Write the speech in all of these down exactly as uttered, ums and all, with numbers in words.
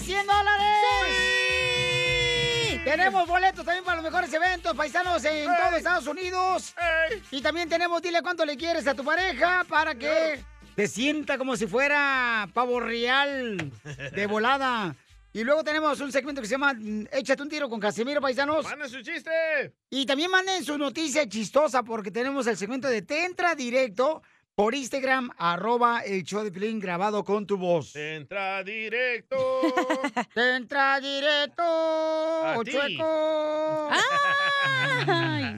de cien dólares. ¡Sí! ¡Sí! Tenemos boletos también para los mejores eventos, paisanos, en hey. todo Estados Unidos. Hey. Y también tenemos dile cuánto le quieres a tu pareja para que hey. te sienta como si fuera pavo real de volada. Y luego tenemos un segmento que se llama Échate un tiro con Casimiro, paisanos. ¡Manden su chiste! Y también manden su noticia chistosa porque tenemos el segmento de Te Entra Directo por Instagram, arroba el show de Piolín grabado con tu voz. Te entra directo. Te entra directo. A ti. Chueco. ¡Ay!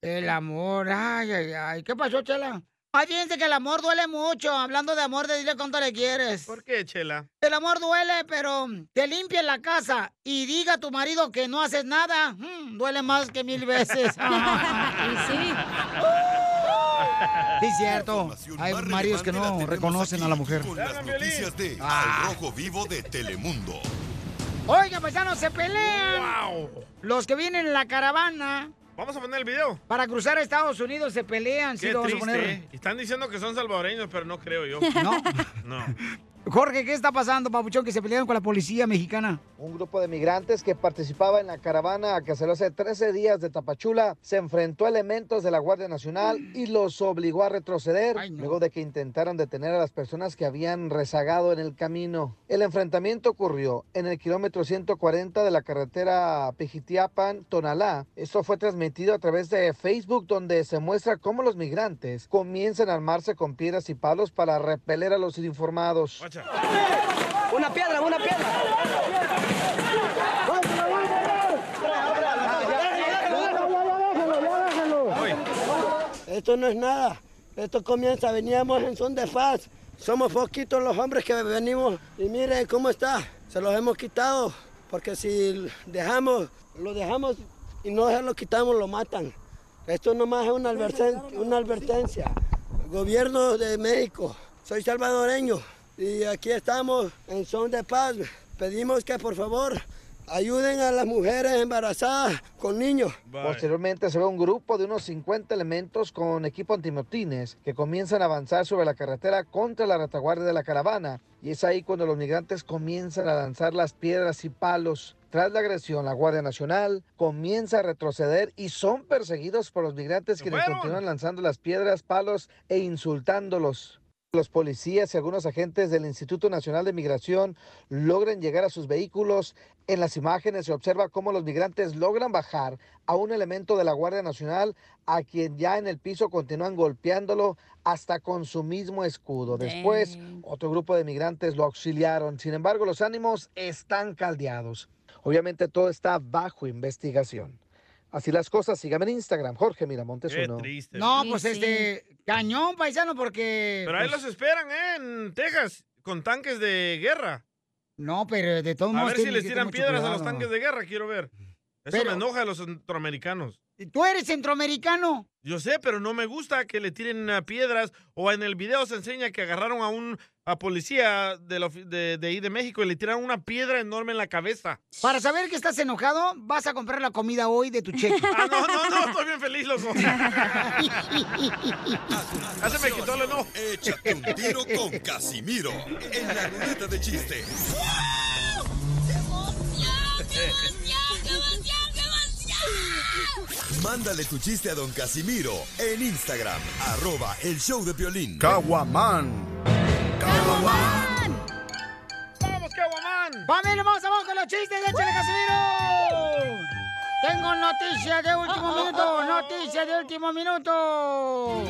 El amor, ay, ay, ay. ¿Qué pasó, Chela? Ay, fíjense que el amor duele mucho. Hablando de amor, de dile cuánto le quieres. ¿Por qué, Chela? El amor duele, pero te limpia en la casa y diga a tu marido que no haces nada. Mm, duele más que mil veces. Y sí. Sí, es cierto. Hay maridos que no reconocen a la mujer. Con las noticias de Al Rojo Vivo de Telemundo. Oiga, paisanos, se pelean. Wow. Los que vienen en la caravana. Vamos a poner el video. Para cruzar a Estados Unidos se pelean. Qué sí, lo vamos triste. A poner. ¿Eh? Están diciendo que son salvadoreños, pero no creo yo. No. No. Jorge, ¿qué está pasando, papuchón, que se pelearon con la policía mexicana? Un grupo de migrantes que participaba en la caravana que salió hace trece días de Tapachula se enfrentó a elementos de la Guardia Nacional y los obligó a retroceder. Ay, no. Luego de que intentaron detener a las personas que habían rezagado en el camino. El enfrentamiento ocurrió en el kilómetro ciento cuarenta de la carretera Pijijiapan, Tonalá. Esto fue transmitido a través de Facebook, donde se muestra cómo los migrantes comienzan a armarse con piedras y palos para repeler a los uniformados. Una piedra, una piedra. Esto no es nada. Esto comienza, veníamos en son de paz. Somos poquitos los hombres que venimos y miren cómo está. Se los hemos quitado porque si dejamos, lo dejamos y no se lo quitamos, lo matan. Esto nomás es una advertencia, una advertencia. El gobierno de México, soy salvadoreño. Y aquí estamos en son de paz. Pedimos que por favor ayuden a las mujeres embarazadas con niños. Bye. Posteriormente se ve un grupo de unos cincuenta elementos con equipo antimotines que comienzan a avanzar sobre la carretera contra la retaguardia de la caravana. Y es ahí cuando los migrantes comienzan a lanzar las piedras y palos. Tras la agresión, la Guardia Nacional comienza a retroceder y son perseguidos por los migrantes quienes bueno. continúan lanzando las piedras, palos e insultándolos. Los policías y algunos agentes del Instituto Nacional de Migración logran llegar a sus vehículos. En las imágenes se observa cómo los migrantes logran bajar a un elemento de la Guardia Nacional, a quien ya en el piso continúan golpeándolo hasta con su mismo escudo. Después, otro grupo de migrantes lo auxiliaron. Sin embargo, los ánimos están caldeados. Obviamente, todo está bajo investigación. Así las cosas, síganme en Instagram, Jorge Miramontes uno. Qué triste. No, pues sí, este, sí. Cañón, paisano, porque... Pero pues, ahí los esperan, ¿eh? En Texas, con tanques de guerra. No, pero de todos modos... A ver si les tiran piedras cuidado, a los tanques de guerra, quiero ver. Eso pero, me enoja a los centroamericanos. ¿Tú eres centroamericano? Yo sé, pero no me gusta que le tiren a piedras. O en el video se enseña que agarraron a un a policía de, la, de, de ahí de México y le tiraron una piedra enorme en la cabeza. Para saber que estás enojado, vas a comprar la comida hoy de tu cheque. Ah, no, no, no, estoy bien feliz, loco. Ya se me quitó el enojo. Échate un tiro con Casimiro en la ruleta de chistes. ¡Wow! ¡Qué emoción, qué emoción, qué emoción! Mándale tu chiste a Don Casimiro en Instagram, arroba el show de Piolín. Caguamán. Caguamán. Vamos, Caguamán. Familia, vamos, vamos con los chistes. Échale, Casimiro. Tengo noticias de último oh, minuto. Oh, oh, oh. Noticias de último minuto.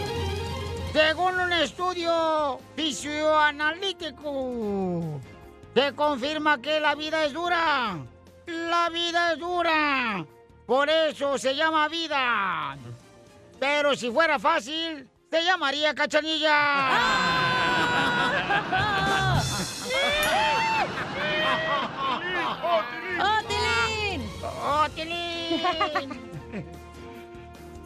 Según un estudio fisioanalítico, se confirma que la vida es dura. La vida es dura. Por eso se llama vida. Pero si fuera fácil, se llamaría cachanilla. ¡Ah! ¡Otilín! ¡Otilín!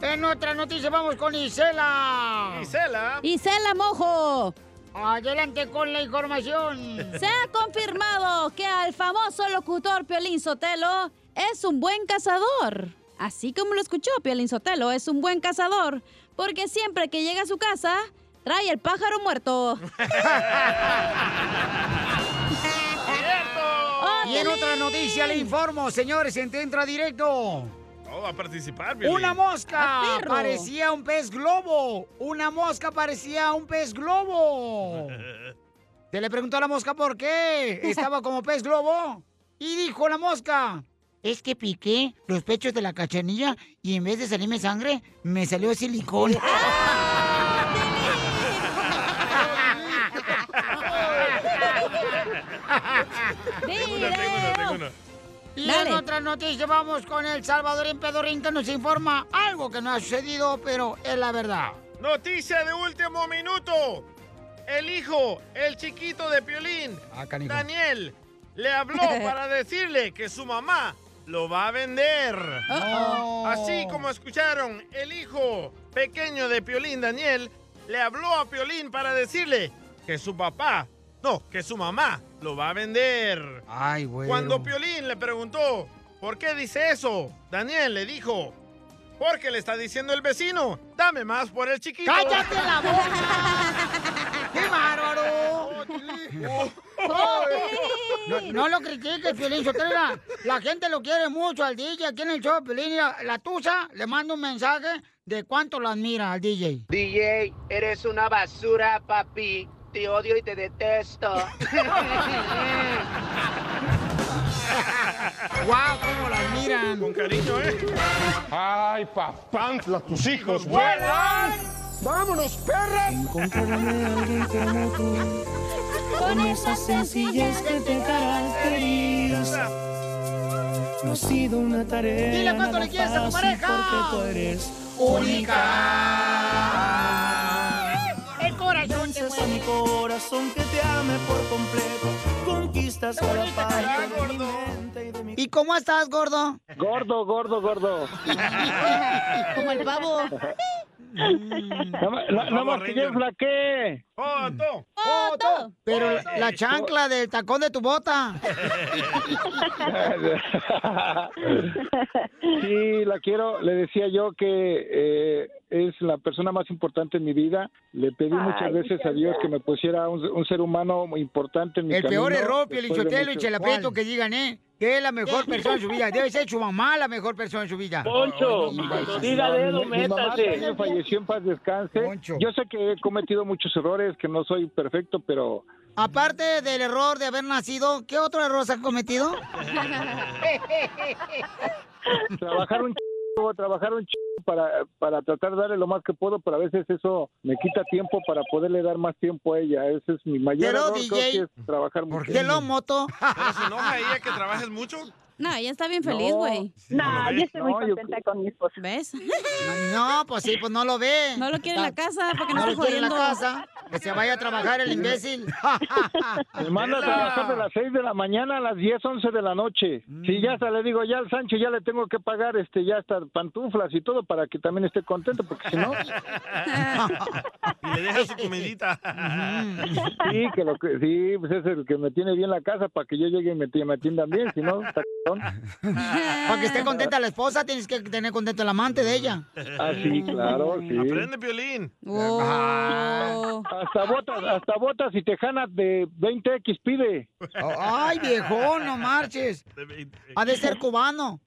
En otra noticia vamos con Isela. Isela. Isela Mojo. Adelante con la información. Se ha confirmado que al famoso locutor Piolín Sotelo es un buen cazador. Así como lo escuchó, Piolín Sotelo es un buen cazador porque siempre que llega a su casa trae el pájaro muerto. ¡Cierto! Y en otra noticia le informo, señores, en te entra directo. Oh, a participar, Piolín. Una mosca ah, parecía un pez globo. Una mosca parecía un pez globo. Se le preguntó a la mosca por qué estaba como pez globo. Y dijo la mosca: es que piqué los pechos de la Cachanilla y en vez de salirme sangre, me salió silicón. Tengo una, tengo una. Y dale. En otra noticia vamos con el salvadorín Pedorín, que nos informa algo que no ha sucedido, pero es la verdad. Noticia de último minuto. El hijo, el chiquito de Piolín, ah, Daniel, le habló para decirle que su mamá lo va a vender. Oh. Así como escucharon, el hijo pequeño de Piolín, Daniel, le habló a Piolín para decirle que su papá, no, que su mamá lo va a vender. Ay, güey. Cuando Piolín le preguntó por qué dice eso, Daniel le dijo: porque le está diciendo el vecino, dame más por el chiquito. ¡Cállate la boca! ¡Qué bárbaro! Oh, oh, no, no lo critiques, Piolín Sotelo. La, la gente lo quiere mucho al D J. Aquí en el show, Piolín, la, la tusa, le mando un mensaje de cuánto lo admira al D J. D J, eres una basura, papi. Te odio y te detesto. ¡Guau! Wow, ¡cómo las miran! Con cariño, ¿eh? ¡Ay, papantla! ¡Tus hijos vuelan! ¡Vámonos, perras! Encontrarme a alguien como tú, con esa sencillez que te caracteriza. No ha sido una tarea. ¡Dile cuánto le quieres a tu pareja! Porque tú eres única. Entonces a mi corazón que te ame por completo. Conquistas cada parte de mi mente y de mi... ¿Y cómo estás, gordo? Gordo, gordo, gordo. Como el pavo. Nada más que yo flaqueé. ¡Foto! ¡Foto! Pero la, la chancla del tacón de tu bota. Sí, la quiero. Le decía yo que eh, es la persona más importante en mi vida. Le pedí muchas Ay, veces a Dios que me pusiera un, un ser humano muy importante en mi vida. El camino, peor error, Piolín Sotelo y Chela Prieto, que digan, ¿eh? Que es la mejor persona en su vida. Debe ser su mamá la mejor persona en su vida. Poncho, diga dedo, métase. Mi mamá falleció, en paz descanse. Poncho. Yo sé que he cometido muchos errores, que no soy perfecto, pero... Aparte del error de haber nacido, ¿qué otro error se ha cometido? Trabajar un chingo, trabajar un chingo para, para tratar de darle lo más que puedo, pero a veces eso me quita tiempo para poderle dar más tiempo a ella. Ese es mi mayor pero error, D J, creo que es trabajar mucho. ¿Por qué lo moto? ¿Pero se enoja ella que trabajes mucho? No, ella está bien feliz, güey. No, no yo estoy no, muy contenta yo... con mi esposo. ¿Ves? No, no, pues sí, pues no lo ve. No lo quiere en la casa, porque no, no lo quiere en la casa. Que se vaya a trabajar el imbécil. Me manda a trabajar de las seis de la mañana a las diez, once de la noche. Mm. Sí, ya hasta le digo, ya al Sancho ya le tengo que pagar este, ya hasta pantuflas y todo para que también esté contento, porque si no... Y le deja su comidita. Sí, que lo que, sí, pues es el que me tiene bien la casa para que yo llegue y me, me atiendan bien, si no... Para que esté contenta la esposa, tienes que tener contento el amante de ella. Ah, sí, claro, sí. Aprende, Piolín. Oh. Ah. Hasta botas, hasta botas y tejanas de veinte equis pide. Oh, ay, viejo, no marches. Ha de ser cubano.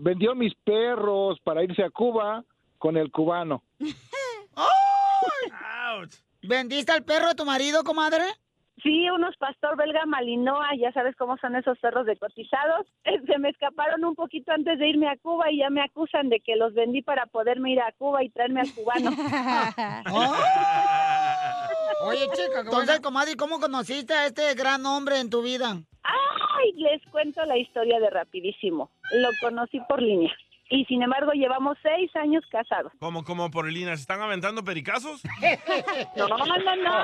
Vendió mis perros para irse a Cuba con el cubano. ¡Ay! Ouch. ¿Vendiste al perro de tu marido, comadre? Sí, unos pastor belga malinoa, ya sabes cómo son esos perros de cotizados. Se me escaparon un poquito antes de irme a Cuba y ya me acusan de que los vendí para poderme ir a Cuba y traerme al cubano. Oh. Oye, chica, entonces, comadre, ¿cómo conociste a este gran hombre en tu vida? Ay, les cuento la historia de rapidísimo. Lo conocí por línea. Y sin embargo, llevamos seis años casados. ¿Cómo, cómo, por Lina? ¿Se están aventando pericazos? No, no, no.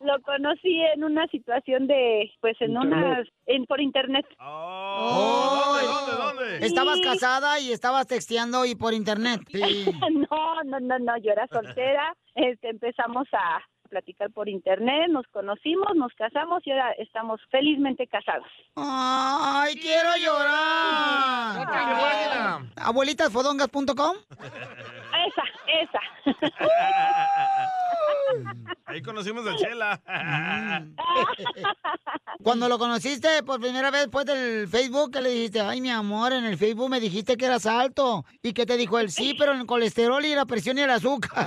Lo conocí en una situación de, pues, en unas, en, por internet. Oh, oh, ¿dónde, dónde, dónde? Estabas sí. casada y estabas texteando y por internet. Sí. No, no, no, no. Yo era soltera. Este, empezamos a platicar por internet, nos conocimos, nos casamos y ahora estamos felizmente casados. ¡Ay, quiero llorar! Ay. Abuelitasfodongas punto com. Esa, esa. Ahí conocimos a Chela. Cuando lo conociste por primera vez después del Facebook, que le dijiste, ay, mi amor, en el Facebook me dijiste que eras alto. Y que te dijo él, sí, pero en el colesterol y la presión y el azúcar.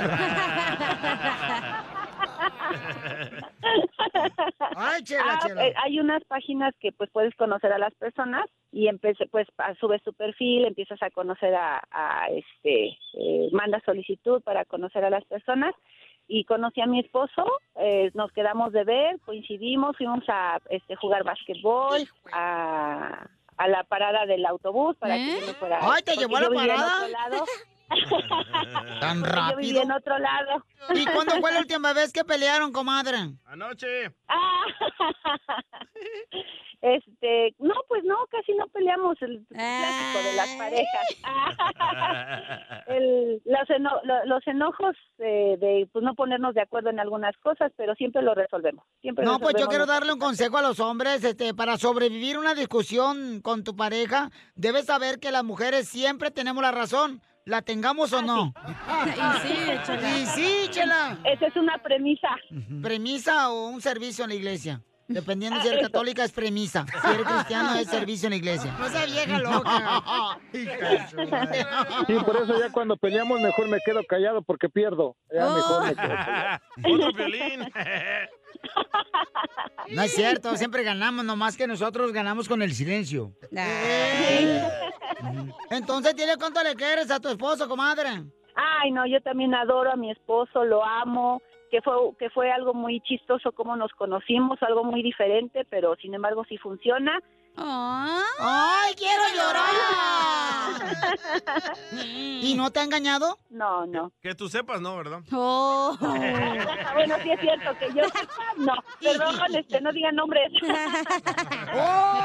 Ay, Chela, ah, Chela. Hay unas páginas que pues puedes conocer a las personas y empece, pues subes tu perfil, empiezas a conocer a, a este, eh, mandas solicitud para conocer a las personas y conocí a mi esposo, eh, nos quedamos de ver, coincidimos, fuimos a este, jugar básquetbol, a, a la parada del autobús para ¿Eh? que yo fuera. Ay, te llevó a la parada. Tan rápido. Yo vivía en otro lado. ¿Y cuándo fue la última vez que pelearon, comadre? Anoche. Ah, este, no, pues no, casi no peleamos, el clásico de las parejas. El, los, eno, los enojos de, de pues, no ponernos de acuerdo en algunas cosas, pero siempre lo resolvemos. Siempre no, resolvemos pues yo quiero darle un consejo a los hombres, este, para sobrevivir una discusión con tu pareja, debes saber que las mujeres siempre tenemos la razón. ¿La tengamos o no? Ah, sí. Y sí, Chela. Y sí, Chela. Esa es una premisa. ¿Premisa o un servicio en la iglesia? Dependiendo ah, si eres eso. Católica, es premisa. Si eres cristiano, es servicio en la iglesia. No, no sea vieja loca. Sí, por eso ya cuando peleamos, mejor me quedo callado porque pierdo. Ya oh. mejor me quedo callado. Otro violín. No es cierto, siempre ganamos, nomás que nosotros ganamos con el silencio. Eh. Entonces, dile cuánto le quieres a tu esposo, comadre. Ay, no, yo también adoro a mi esposo, lo amo. Que fue, que fue algo muy chistoso como nos conocimos, algo muy diferente, pero sin embargo sí funciona. Oh, ¡ay, quiero llorar! ¿Y no te ha engañado? No, no. Que tú sepas, no, ¿verdad? Oh. Bueno, sí es cierto que yo sepa, no. Perdón, este, no digan nombres. Oh.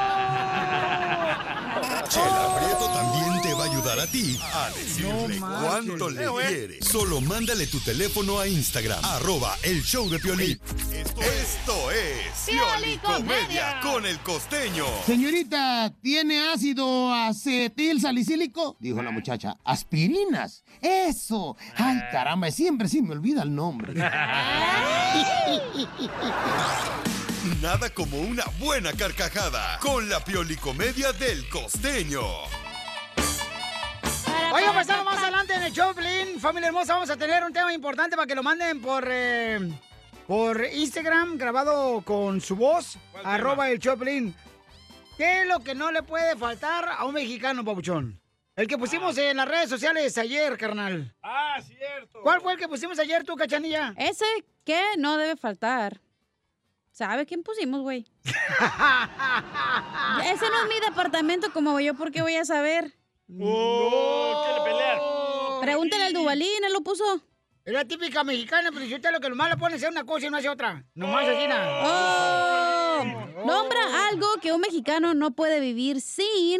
Chela Prieto también te va a ayudar a ti a decirle no cuánto le quieres. Solo mándale tu teléfono a Instagram, arroba el show de Piolín. Esto, Esto es Piolín Comedia con el Costeño. Señorita, ¿tiene ácido acetil salicílico? Dijo la muchacha. ¿Aspirinas? ¡Eso! ¡Ay, caramba! Siempre sí me olvida el nombre. Nada como una buena carcajada con la piolicomedia del Costeño. Oiga, pues más adelante en el Choplin, familia hermosa, vamos a tener un tema importante para que lo manden por... Eh, por Instagram, grabado con su voz, arroba el Choplin. ¿Qué es lo que no le puede faltar a un mexicano, papuchón? El que pusimos ah. en las redes sociales ayer, carnal. Ah, cierto. ¿Cuál fue el que pusimos ayer, tú, Cachanilla? Ese que no debe faltar. ¿Sabe quién pusimos, güey? Ese no es mi departamento, como yo, ¿por qué voy a saber? ¡Oh! ¡Quiere pelear! Pregúntale al Dubalín, él lo puso. Es la típica mexicana, pero yo te lo que lo malo pone hacer una cosa y no hace otra. Nomás así nada. ¡Oh! Oh. Nombra algo que un mexicano no puede vivir sin...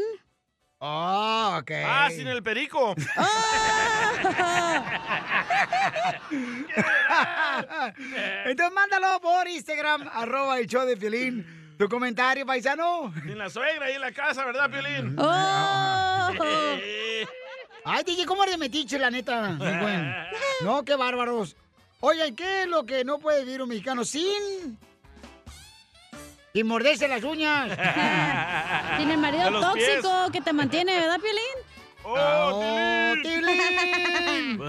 Ah, oh, ok. Ah, sin el perico. Oh. Entonces mándalo por Instagram, arroba el show de Piolín. Tu comentario, paisano. Sin la suegra ahí en la casa, ¿verdad, Piolín? Oh. Ay, D J, ¿cómo eres metiche, la neta? Bueno. No, qué bárbaros. Oye, ¿qué es lo que no puede vivir un mexicano sin... Y morderse las uñas. Tiene el marido tóxico pies. Que te mantiene, ¿verdad, Piolín? ¡Oh, oh Piolín!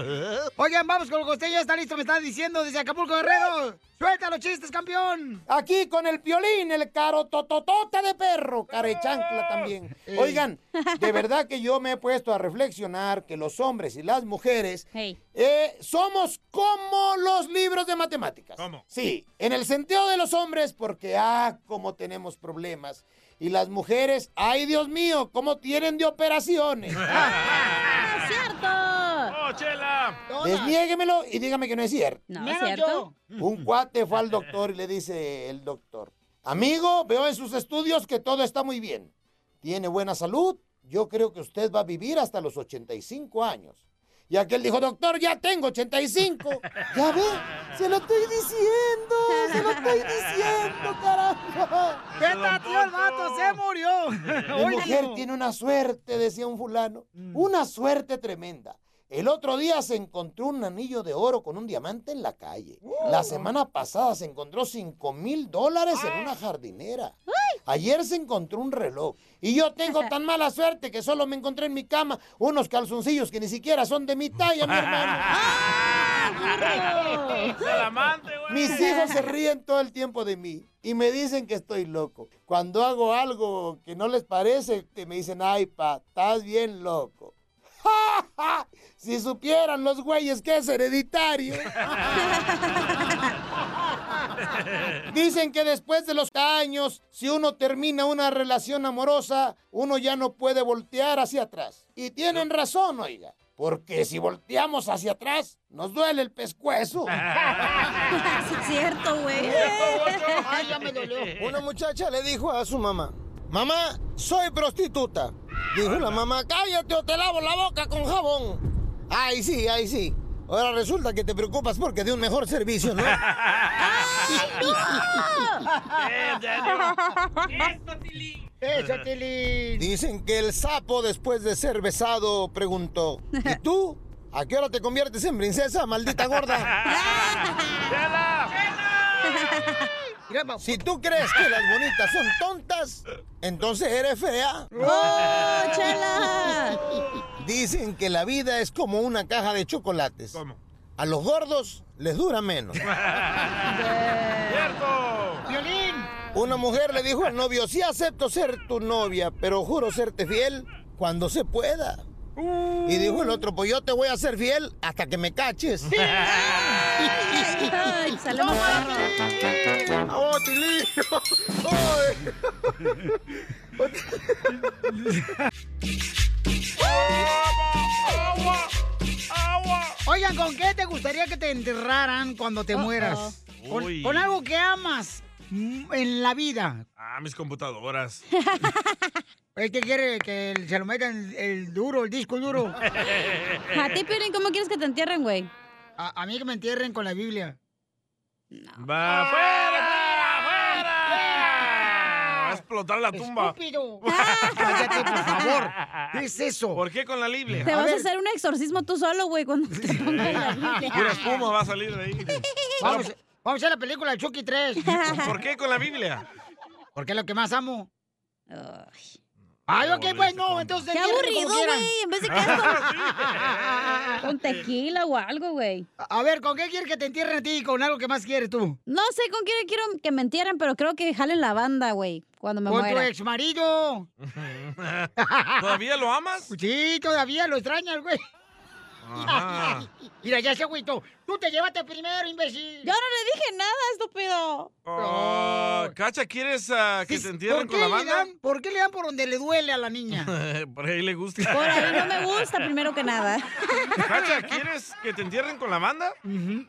Oigan, vamos con el Costeño. Está listo, me está diciendo desde Acapulco, Guerrero. ¡Suelta los chistes, campeón! Aquí con el Piolín, el carotototota de perro. Carechancla también. Hey. Oigan, de verdad que yo me he puesto a reflexionar que los hombres y las mujeres hey. eh, somos como los libros de matemáticas. ¿Cómo? Sí, en el sentido de los hombres, porque ah, cómo tenemos problemas. Y las mujeres, ay, Dios mío, cómo tienen de operaciones. ¡Es cierto! ¡Oh, Chela! Desniéguemelo y dígame que no es cierto. No, es cierto. Yo. Un cuate fue al doctor y le dice el doctor, amigo, veo en sus estudios que todo está muy bien. Tiene buena salud, yo creo que usted va a vivir hasta los ochenta y cinco años. Y aquel dijo, doctor, ya tengo ochenta y cinco. Ya ve, se lo estoy diciendo, se lo estoy diciendo, caramba. ¡Qué tatió el vato, se murió! Mi mujer tiene una suerte, decía un fulano, mm. una suerte tremenda. El otro día se encontró un anillo de oro con un diamante en la calle. Uh. La semana pasada se encontró cinco mil dólares en una jardinera. Ayer se encontró un reloj. Y yo tengo tan mala suerte que solo me encontré en mi cama unos calzoncillos que ni siquiera son de mi talla, mi hermano. ¡Ah! Salamante, güey. Mis hijos se ríen todo el tiempo de mí y me dicen que estoy loco. Cuando hago algo que no les parece, me dicen, ay, pa, estás bien loco. ¡Ja, ja! Si supieran los güeyes que es hereditario. Dicen que después de los años, si uno termina una relación amorosa, uno ya no puede voltear hacia atrás. Y tienen razón, oiga, porque si volteamos hacia atrás, nos duele el pescuezo. Sí, es cierto, güey. Ay, ya me dolió. Una muchacha le dijo a su mamá, mamá, soy prostituta. Dijo la mamá, cállate o te lavo la boca con jabón. Ay, sí, ay, sí. Ahora resulta que te preocupas porque de un mejor servicio, ¿no? ¡Ay, no! ¡Eso, Tilín! ¡Eso, Tilín! Dicen que el sapo, después de ser besado, preguntó, ¿y tú? ¿A qué hora te conviertes en princesa, maldita gorda? ¡Chela! ¡Chela! Si tú crees que las bonitas son tontas, entonces eres fea. ¡Oh, Chela! Dicen que la vida es como una caja de chocolates. ¿Cómo? A los gordos les dura menos. ¡Cierto! ¡Violín! Una mujer le dijo al novio, sí acepto ser tu novia, pero juro serte fiel cuando se pueda. Uh. Y dijo el otro, pues yo te voy a ser fiel hasta que me caches. ¡Sí! ¡Ay, saludos! ¡Oh, Tilín! ¡Agua! ¡Agua! Oigan, ¿con qué te gustaría que te enterraran cuando te uh-oh. mueras? Con, con algo que amas en la vida. Ah, mis computadoras. ¿El que quiere que se lo metan el, el duro, el disco duro? ¿A ti, Piolín, cómo quieres que te entierren, güey? A, a mí que me entierren con la Biblia. No. ¡Va, fuera! Explotar la tumba. ¡Estúpido! Cállate, por favor. ¿Qué es eso? ¿Por qué con la Biblia? Te a vas ver. a hacer un exorcismo tú solo, güey, cuando te pongas sí. la Biblia. Pura espuma va a salir de ahí. Vamos, Pero... vamos a la película Chucky tres. ¿Por qué con la Biblia? Porque es lo que más amo. Ay. Ay, ok, pues no, entonces... Qué aburrido, güey, en vez de que... Con tequila o algo, güey. A ver, ¿con qué quieres que te entierren a ti? ¿Con algo que más quieres tú? No sé con quién quiero que me entierren, pero creo que jalen la banda, güey, cuando me muera. ¡Con tu exmarido! ¿Todavía lo amas? Sí, todavía lo extrañas, güey. Ajá. Mira, ya se agüitó. Tú te llevaste primero, imbécil. Yo no le dije nada, estúpido. Oh, Cacha, ¿quieres uh, que sí, te entierren con la banda? Dan, ¿por qué le dan por donde le duele a la niña? Por ahí le gusta. Por ahí no me gusta, primero que nada. Cacha, ¿quieres que te entierren con la banda? Uh-huh.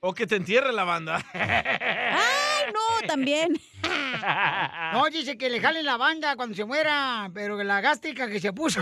O que te entierre la banda. ¡Ay, no! También. No, dice que le jalen la banda cuando se muera, pero que la gástrica que se puso...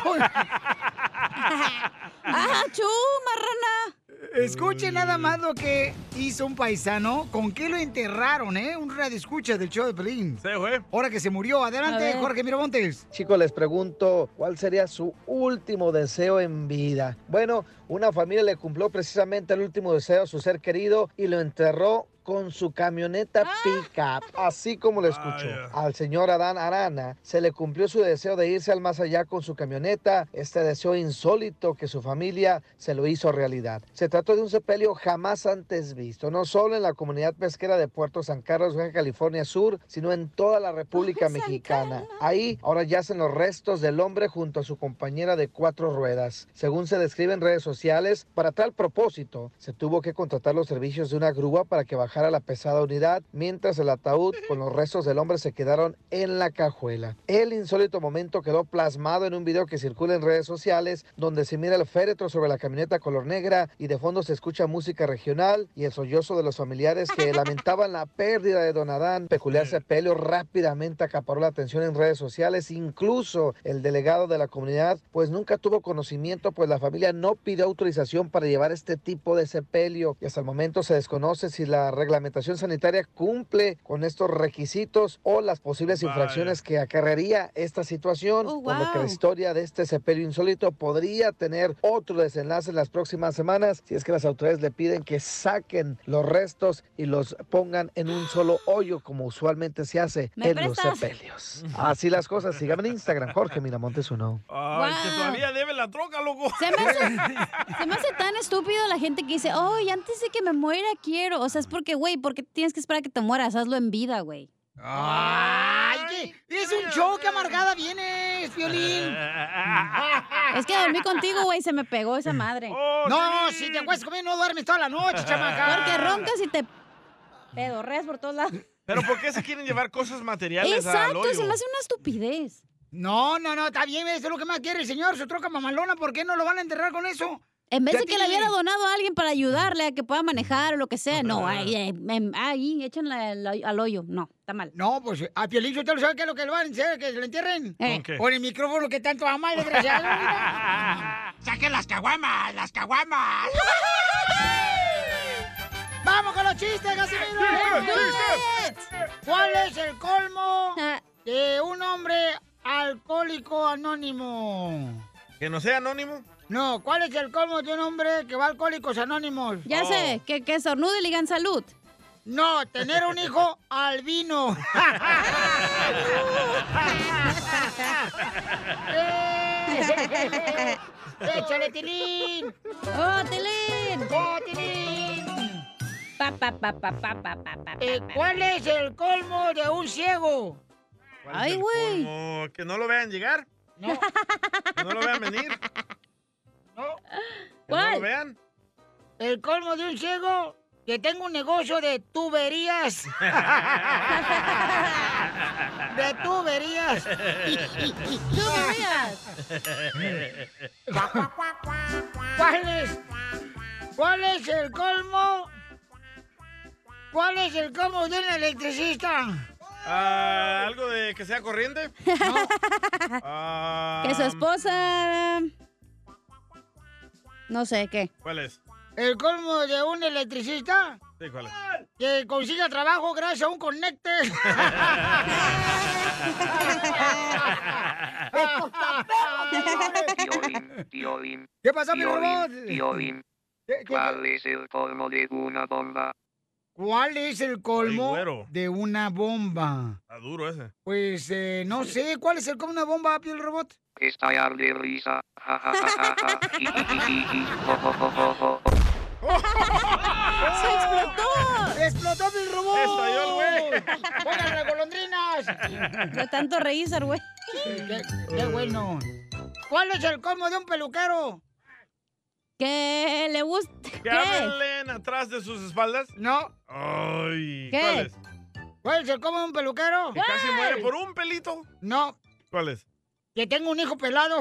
¡Ah, chú, marrana! Escuche nada más lo que hizo un paisano. ¿Con qué lo enterraron, eh? Un radio escucha del show de Pelín. Sí, güey. Ahora que se murió. Adelante, Jorge Miramontes. Chicos, les pregunto, ¿cuál sería su último deseo en vida? Bueno, una familia le cumplió precisamente el último deseo a su ser querido y lo enterró con su camioneta pick-up, así como lo escuchó. Al señor Adán Arana se le cumplió su deseo de irse al más allá con su camioneta, este deseo insólito que su familia se lo hizo realidad. Se trató de un sepelio jamás antes visto, no solo en la comunidad pesquera de Puerto San Carlos, Baja California Sur, sino en toda la República Mexicana. Ahí ahora yacen los restos del hombre junto a su compañera de cuatro ruedas. Según se describe en redes sociales, para tal propósito se tuvo que contratar los servicios de una grúa para que bajara a la pesada unidad, mientras el ataúd con los restos del hombre se quedaron en la cajuela. El insólito momento quedó plasmado en un video que circula en redes sociales, donde se mira el féretro sobre la camioneta color negra y de fondo se escucha música regional y el sollozo de los familiares que lamentaban la pérdida de don Adán. Peculiar sepelio rápidamente acaparó la atención en redes sociales, incluso el delegado de la comunidad pues nunca tuvo conocimiento, pues la familia no pidió autorización para llevar este tipo de sepelio y hasta el momento se desconoce si la reglamentación sanitaria cumple con estos requisitos o las posibles Bye. infracciones que acarrearía esta situación, oh, wow. por lo que la historia de este sepelio insólito podría tener otro desenlace en las próximas semanas, si es que las autoridades le piden que saquen los restos y los pongan en un solo hoyo, como usualmente se hace en prestas? los sepelios. Así las cosas. Síganme en Instagram, Jorge Miramontes uno. Ay, wow. que todavía debe la troca, loco. Se me, hace, se me hace tan estúpido la gente que dice, ay, antes de que me muera quiero. O sea, es porque, güey, porque tienes que esperar a que te mueras. Hazlo en vida, güey. Ay, ay, que es un show, que amargada vienes, Piolín. Es que dormí contigo, güey, se me pegó esa madre. Oh, no, sí. si te acuestas conmigo no duermes toda la noche, chamaca. Porque roncas y te pedorreas por todos lados. Pero ¿por qué se quieren llevar cosas materiales Exacto, al hoyo? Se me hace una estupidez. No, no, no, está bien, eso es lo que más quiere el señor, su troca mamalona, ¿por qué no lo van a enterrar con eso? En vez de que le hubiera donado a alguien para ayudarle a que pueda manejar o lo que sea, no, ahí, ahí échenla al hoyo. No, está mal. No, pues a Piolín Sotelo, ¿sabe qué es lo que le van a hacer? ¿Que lo entierren? Eh. Okay. Por el micrófono que tanto ama, desgraciado. ¡Saquen las caguamas, las caguamas! ¡Vamos con los chistes, Casimiro! ¿Cuál es el colmo de un hombre alcohólico anónimo? ¿Que no sea anónimo? No, ¿cuál es el colmo de un hombre que va a Alcohólicos Anónimos? Ya oh. sé, que, que estornude y le digan salud. No, tener un hijo albino. ¡Échale, Tilín! ¡Oh, Tilín! ¡Oh, Tilín! Pa, pa, pa, pa, pa, pa, pa, pa, eh, ¿Cuál es el colmo de un ciego? ¡Ay, güey! ¿Que no lo vean llegar? No. ¿Que no lo vean venir? ¿No? ¿Cuál? ¿No vean? El colmo de un ciego que tenga un negocio de tuberías. De tuberías. Tuberías. ¿Cuál es? ¿Cuál es el colmo? ¿Cuál es el colmo de un electricista? Ah, ¿algo de que sea corriente? No. Ah, que su esposa... No sé, ¿qué? ¿Cuál es? ¿El colmo de un electricista? Sí, ¿cuál es? Que consiga trabajo gracias a un conecte. Piolín, Piolín. ¿Qué pasó, mi robot? Piolín, ¿cuál es el colmo de una bomba? ¿Cuál es el colmo Ay, de una bomba? Está duro ese. Pues, eh, no sé, ¿cuál es el colmo de una bomba, Piolín Robot? Estallar de risa. ¡Se explotó! ¡Se explotó el robot! ¡Estalló el güey! ¡Pongan las golondrinas! De tanto reír, güey. Qué, ¡Qué bueno! ¿Cuál es el colmo de un peluquero? ¿Que le gusta? ¿Que hablen atrás de sus espaldas? No. Ay. ¿Qué? ¿Cuál es? ¿Cuál es el colmo de un peluquero? ¿Que casi muere por un pelito? No. ¿Cuál es? Que tengo un hijo pelado.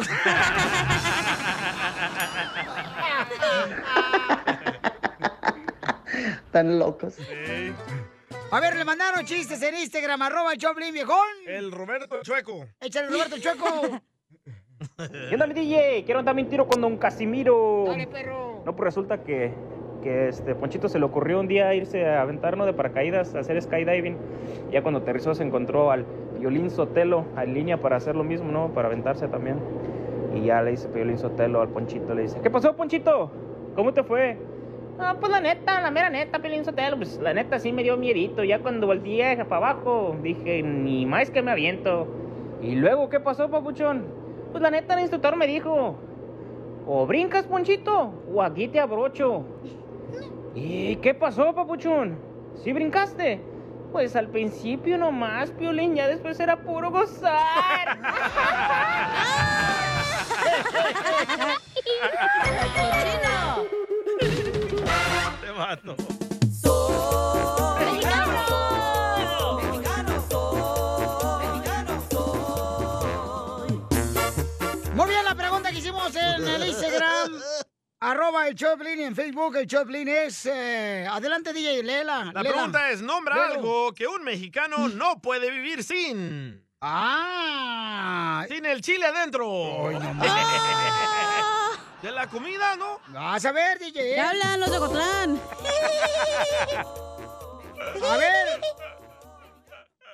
Tan locos. Sí. A ver, le mandaron chistes en Instagram, arroba Choplin, viejón. El Roberto Chueco. Échale, Roberto Chueco. ¿Qué onda, mi D J? Quiero andar un tiro con Don Casimiro. Dale, perro. No, pues resulta que, que este Ponchito se le ocurrió un día irse a aventarnos de paracaídas, a hacer skydiving. Ya cuando aterrizó se encontró al Piolín Sotelo en línea para hacer lo mismo, ¿no? Para aventarse también. Y ya le dice Piolín Sotelo al Ponchito, le dice, ¿qué pasó, Ponchito? ¿Cómo te fue? Ah, pues la neta, la mera neta, Piolín Sotelo, pues la neta sí me dio miedito. Ya cuando volteé para abajo, dije, ni más que me aviento. Y luego, ¿qué pasó, papuchón? Pues la neta, el instructor me dijo, o brincas, Ponchito, o aquí te abrocho. ¿Y qué pasó, papuchón? ¿Sí brincaste? Pues al principio nomás, Piolín, ya después era puro gozar. ¡Cochino! Te mato. Soy mexicano. Mexicano soy. Mexicano soy. Muy bien, la pregunta que hicimos en el Instagram. Arroba el Choplin en Facebook, el Choplin es... Eh, adelante, D J, léela. La léela. Pregunta es, nombra Léelo. algo que un mexicano no puede vivir sin... ¡Ah! Sin el chile adentro. Oh, no. ¡Ah! De la comida, ¿no? Vas a ver, D J. Ya hablan los de Cotlán. A ver.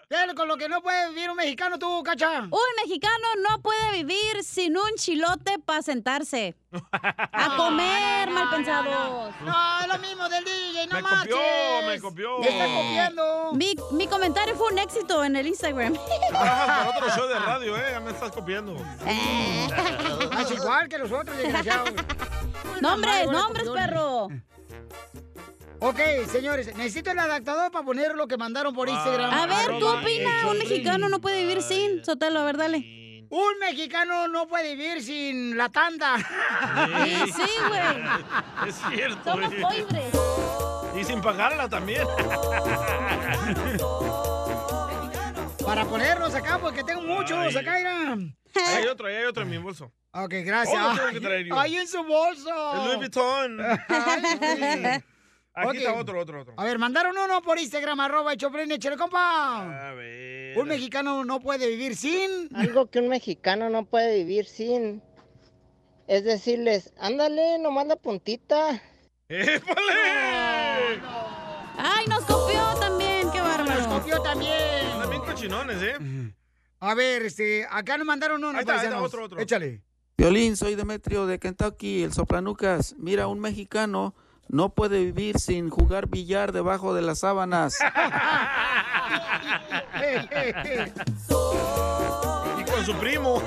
¿Qué es con lo que no puede vivir un mexicano tú, Cacha? Un mexicano no puede vivir sin un chilote para sentarse. A comer, no, no, mal pensados. No, no, no. no, es lo mismo del D J, no más. Me copió, me copió. Me está copiando. Mi, mi comentario fue un éxito en el Instagram. Trabajas para otro show de radio, ¿eh? Ya me estás copiando. Eh. Es igual que los otros, desgraciados. Nombres, nombres, perro. Ok, señores, necesito el adaptador para poner lo que mandaron por Instagram. A ver, ¿tú opinas? Un mexicano no puede vivir sin, Sotelo, a ver, dale. Un mexicano no puede vivir sin la tanda. Sí, sí, güey. Es cierto. Somos eh. pobres. Y sin pagarla también. Para ponerlos acá, porque tengo muchos acá, Irán. Hay otro, hay otro en mi bolso. Ok, gracias. Oh, no ay, ay, en su bolso. El Louis Vuitton. Ay, sí. Aquí okay. está otro, otro, otro. A ver, mandaron uno por Instagram, arroba Choplin, chile, compa. A ver. Un mexicano no puede vivir sin... Algo que un mexicano no puede vivir sin... Es decirles, ándale, nomás la puntita. ¡Épale! No, no. ¡Ay, nos copió también! ¡Qué bárbaro! ¡Nos copió también! También cochinones, ¿eh? A ver, este, acá nos mandaron uno. Ahí está, ahí está otro, otro. Échale. Piolín, soy Demetrio de Kentucky, el soplanucas. Mira, un mexicano... no puede vivir sin jugar billar debajo de las sábanas. Y con su primo.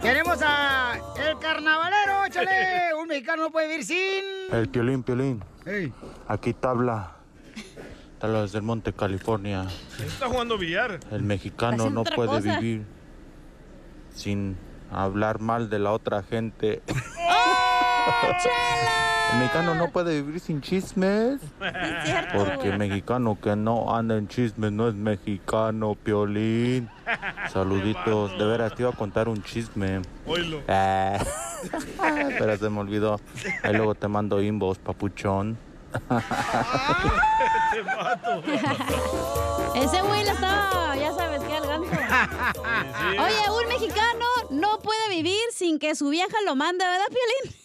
Tenemos a el carnavalero, échale. Un mexicano no puede vivir sin... El Piolín, Piolín. Hey. Aquí tabla. Tabla desde el Monte, California. Está jugando billar. El mexicano no puede cosa. vivir sin hablar mal de la otra gente. ¡Chela! El mexicano no puede vivir sin chismes. Es cierto. Porque el mexicano que no anda en chismes no es mexicano, Piolín. Saluditos. De veras, te iba a contar un chisme. Oilo. Eh. Pero se me olvidó. Ahí luego te mando inbox, papuchón. Te mato. Ese güey la estaba, ya sabes, que al ganso. Oye, un mexicano no puede vivir sin que su vieja lo mande, ¿verdad, Piolín?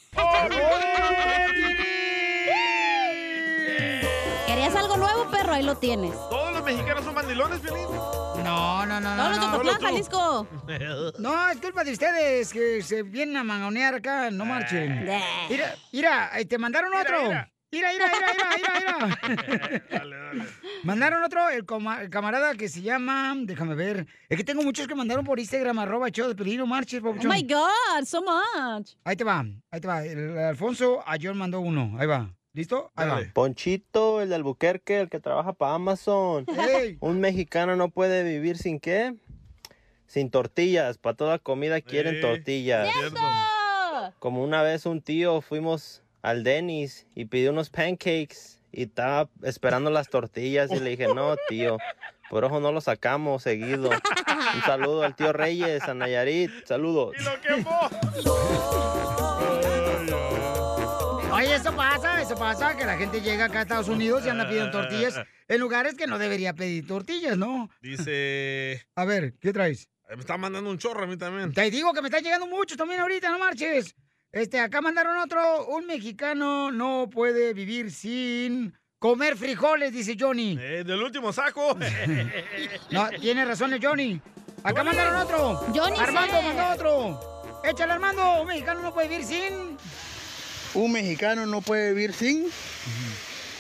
¿Querías algo nuevo, perro? Ahí lo tienes. ¿Todos los mexicanos son mandilones, Piolín? No, no, no. Todos los de Cotlán, Jalisco. No, es culpa de ustedes que se vienen a mangonear acá. No marchen. Mira, mira, te mandaron otro. Mira, mira, mira, mira, mira. Mandaron otro, el, coma, el camarada que se llama... Déjame ver. Es que tengo muchos que mandaron por Instagram, arroba show de Piolín, marches, papuchón. Oh, my God, so much. Ahí te va, ahí te va. El Alfonso ayer mandó uno. Ahí va. ¿Listo? Ahí va. Ponchito, el de Albuquerque, el que trabaja para Amazon. Hey. Un mexicano no puede vivir sin ¿qué? Sin tortillas. Para toda comida quieren hey. tortillas. ¡Cierto! Como una vez un tío fuimos... al Denny's y pidió unos pancakes y estaba esperando las tortillas y le dije, no, tío, por ojo no lo sacamos seguido. Un saludo al tío Reyes, a Nayarit, saludos. ¡Y lo quemó! Oye, eso pasa, eso pasa, que la gente llega acá a Estados Unidos y anda pidiendo tortillas en lugares que no debería pedir tortillas, ¿no? Dice... A ver, ¿qué traes? Me está mandando un chorro a mí también. Te digo que me están llegando muchos también ahorita, no marches. Este, acá mandaron otro, un mexicano no puede vivir sin comer frijoles, dice Johnny. Eh, del último saco. No, tiene razón el Johnny. Acá Johnny. mandaron otro. Johnny Armando sé. mandó otro. Échale, Armando. Un mexicano no puede vivir sin... Un mexicano no puede vivir sin... Uh-huh.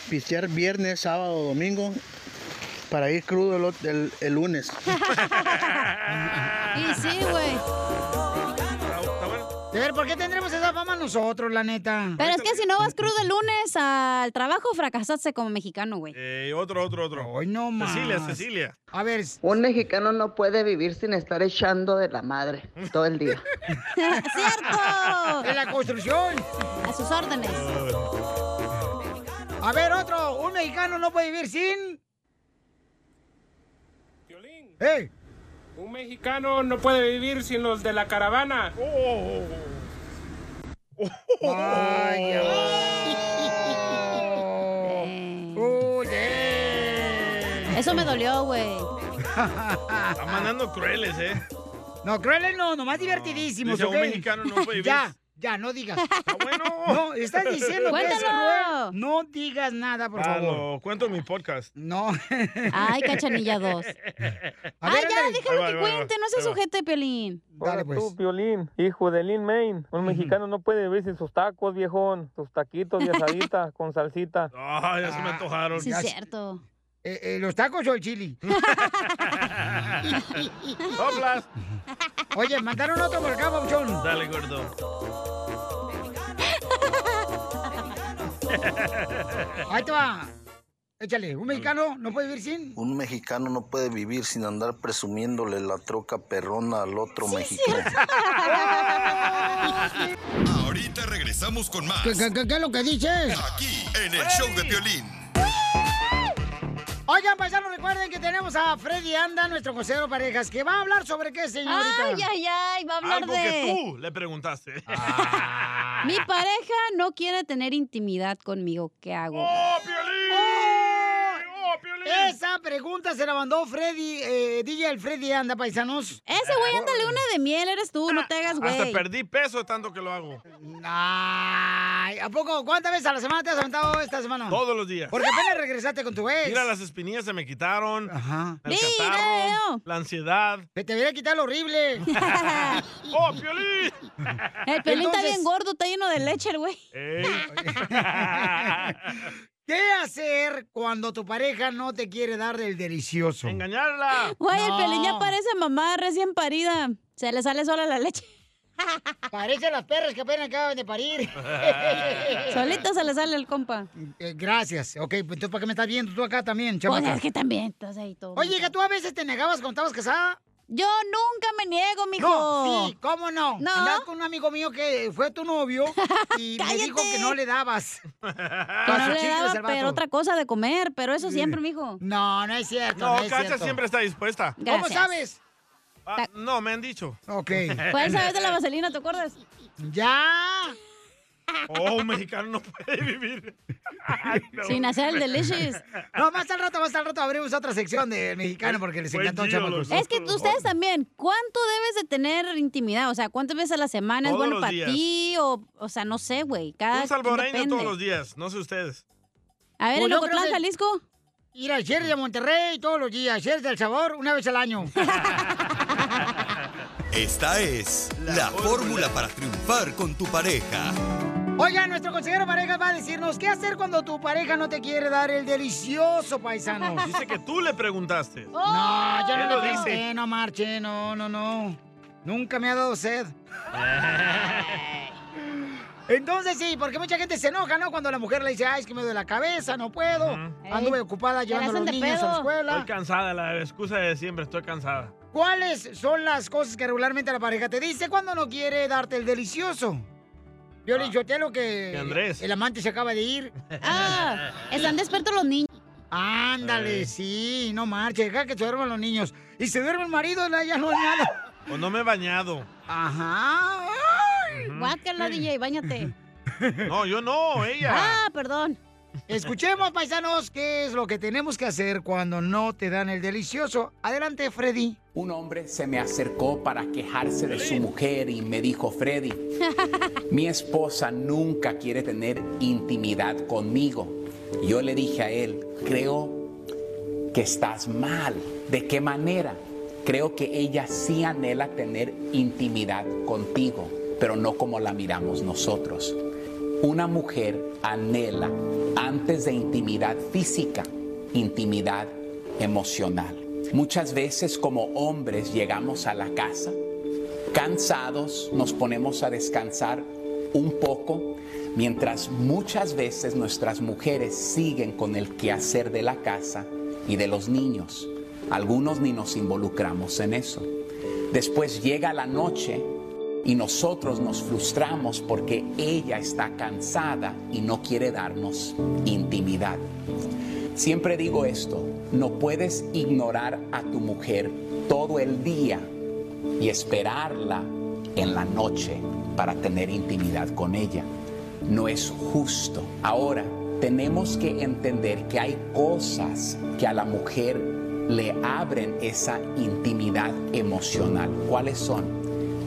Pistear viernes, sábado, domingo... para ir crudo el, el, el lunes. Y sí, güey. A ver, ¿por qué tendremos esa fama nosotros, la neta? Pero es que si no vas crudo el lunes al trabajo, fracasaste como mexicano, güey. Eh, otro, otro, otro. Ay, no más. Cecilia, Cecilia. A ver. Un mexicano no puede vivir sin estar echando de la madre todo el día. ¡Cierto! En la construcción. A sus órdenes. A ver, otro. Un mexicano no puede vivir sin... Violín. ¡Ey! Un mexicano no puede vivir sin los de la caravana. Oh. Oh. Oh. Vaya. Oh. Oh, yeah. Eso me dolió, güey. Están mandando crueles, ¿eh? No, crueles no, nomás divertidísimos. Dice, ¿okay? Un mexicano no puede vivir. Ya, Ya, no digas. Está bueno. No, estás diciendo que es cruel. No digas nada, por claro, favor. Cuento mi podcast. No. Ay, Cachanilla dos. A Ay, ver, ya, déjalo va, que va, cuente, va, no se sujete, Piolín. Dale, pues. Tú, Piolín, hijo de Lin Maine. Un mexicano no puede vivir sin sus tacos, viejón. Sus taquitos de asadita con salsita. Ah, oh, ya se me antojaron. Sí, es cierto. Eh, eh, ¿Los tacos o el chili? ¡Soplas! Oye, mandaron otro por acá, Bauchón. Dale, gordo. Ahí te va. Échale, ¿un mexicano no puede vivir sin? Un mexicano no puede vivir sin andar presumiéndole la troca perrona al otro sí, mexicano. Sí. Ahorita regresamos con más. ¿Qué, qué, qué es lo que dices? Aquí, en el show de Piolín. Oigan, paisanos, recuerden que tenemos a Freddy Anda, nuestro consejero parejas, que va a hablar sobre qué, señorita. Ay, ay, ay, va a hablar algo de... Algo que tú le preguntaste. Ah. Mi pareja no quiere tener intimidad conmigo. ¿Qué hago? ¡Oh, Piolín! ¡Oh, oh Piolín! Esa pregunta se la mandó Freddy, eh, D J el Freddy Anda, paisanos. Ese güey, ah, ándale una de miel, eres tú, ah, no te hagas güey. Hasta perdí peso tanto que lo hago. Ay, ¿a poco? ¿Cuántas veces a la semana te has aventado esta semana? Todos los días. Porque apenas regresaste con tu ex. Mira, las espinillas se me quitaron. Ajá. El Video. Catarro, la ansiedad. Me te voy a quitar lo horrible. ¡Oh, Piolín! El Piolín Entonces... está bien gordo, está lleno de leche el güey. ¿Eh? ¿Qué hacer cuando tu pareja no te quiere dar del delicioso? ¡Engañarla! Güey, no. El Piolín ya parece mamá recién parida. Se le sale sola la leche. Parecen las perras que apenas acaban de parir. Solito se le sale el compa. Eh, gracias. Ok, entonces, ¿para qué me estás viendo tú acá también, chaval? Pues es que también estás ahí todo. Oye, que tú a veces te negabas cuando estabas casada. Yo nunca me niego, mijo. No, sí, ¿cómo no? ¿No? Andaba con un amigo mío que fue tu novio y me dijo que no le dabas. Que no le dabas, pero otra cosa de comer, pero eso siempre, mijo. No, no es cierto. No, no es Cacha cierto. Siempre está dispuesta. Gracias. ¿Cómo sabes? Ah, no, me han dicho. Ok. ¿Puedes saber de la vaselina, te acuerdas? ¡Ya! Oh, un mexicano no puede vivir. Ay, no. Sin hacer el delicious. No, más al rato, más al rato abrimos otra sección del mexicano porque les encantó el chamaco. Es que ustedes también, ¿cuánto debes de tener intimidad? O sea, ¿cuántas veces a la semana todos es bueno para ti? O, o sea, no sé, güey. Un salvadoreño todos los días, no sé ustedes. A ver, pues en Ocotlán, que... Jalisco. Ir a Sierra de Monterrey todos los días, Sierra del Sabor una vez al año. Esta es la, la fórmula para triunfar con tu pareja. Oiga, nuestro consejero pareja va a decirnos qué hacer cuando tu pareja no te quiere dar el delicioso, paisano. Dice que tú le preguntaste. No, yo no lo dice. Pregunté, no marche, no, no, no. Nunca me ha dado sed. Entonces sí, porque mucha gente se enoja, ¿no? Cuando la mujer le dice, ay, es que me duele la cabeza, no puedo. Uh-huh. Anduve ocupada llevando a los niños pedo? a la escuela. Estoy cansada, la excusa de siempre, estoy cansada. ¿Cuáles son las cosas que regularmente la pareja te dice cuando no quiere darte el delicioso? Yo le dije lo que Andrés. El amante se acaba de ir. Ah, están despiertos los niños. Ándale, sí, no marche, deja que se duerman los niños. Y se duerme el marido, ya no es nada. O no me he bañado. Ajá. Guácala, D J, báñate. No, yo no, ella. Ah, perdón. Escuchemos, paisanos, qué es lo que tenemos que hacer cuando no te dan el delicioso. Adelante, Freddy. Un hombre se me acercó para quejarse de su mujer y me dijo, Freddy, mi esposa nunca quiere tener intimidad conmigo. Yo le dije a él, creo que estás mal. ¿De qué manera? Creo que ella sí anhela tener intimidad contigo, pero no como la miramos nosotros. Una mujer anhela, antes de intimidad física, intimidad emocional. Muchas veces como hombres llegamos a la casa, cansados, nos ponemos a descansar un poco, mientras muchas veces nuestras mujeres siguen con el quehacer de la casa y de los niños. Algunos ni nos involucramos en eso. Después llega la noche, y nosotros nos frustramos porque ella está cansada y no quiere darnos intimidad. Siempre digo esto, no puedes ignorar a tu mujer todo el día y esperarla en la noche para tener intimidad con ella. No es justo. Ahora, tenemos que entender que hay cosas que a la mujer le abren esa intimidad emocional. ¿Cuáles son?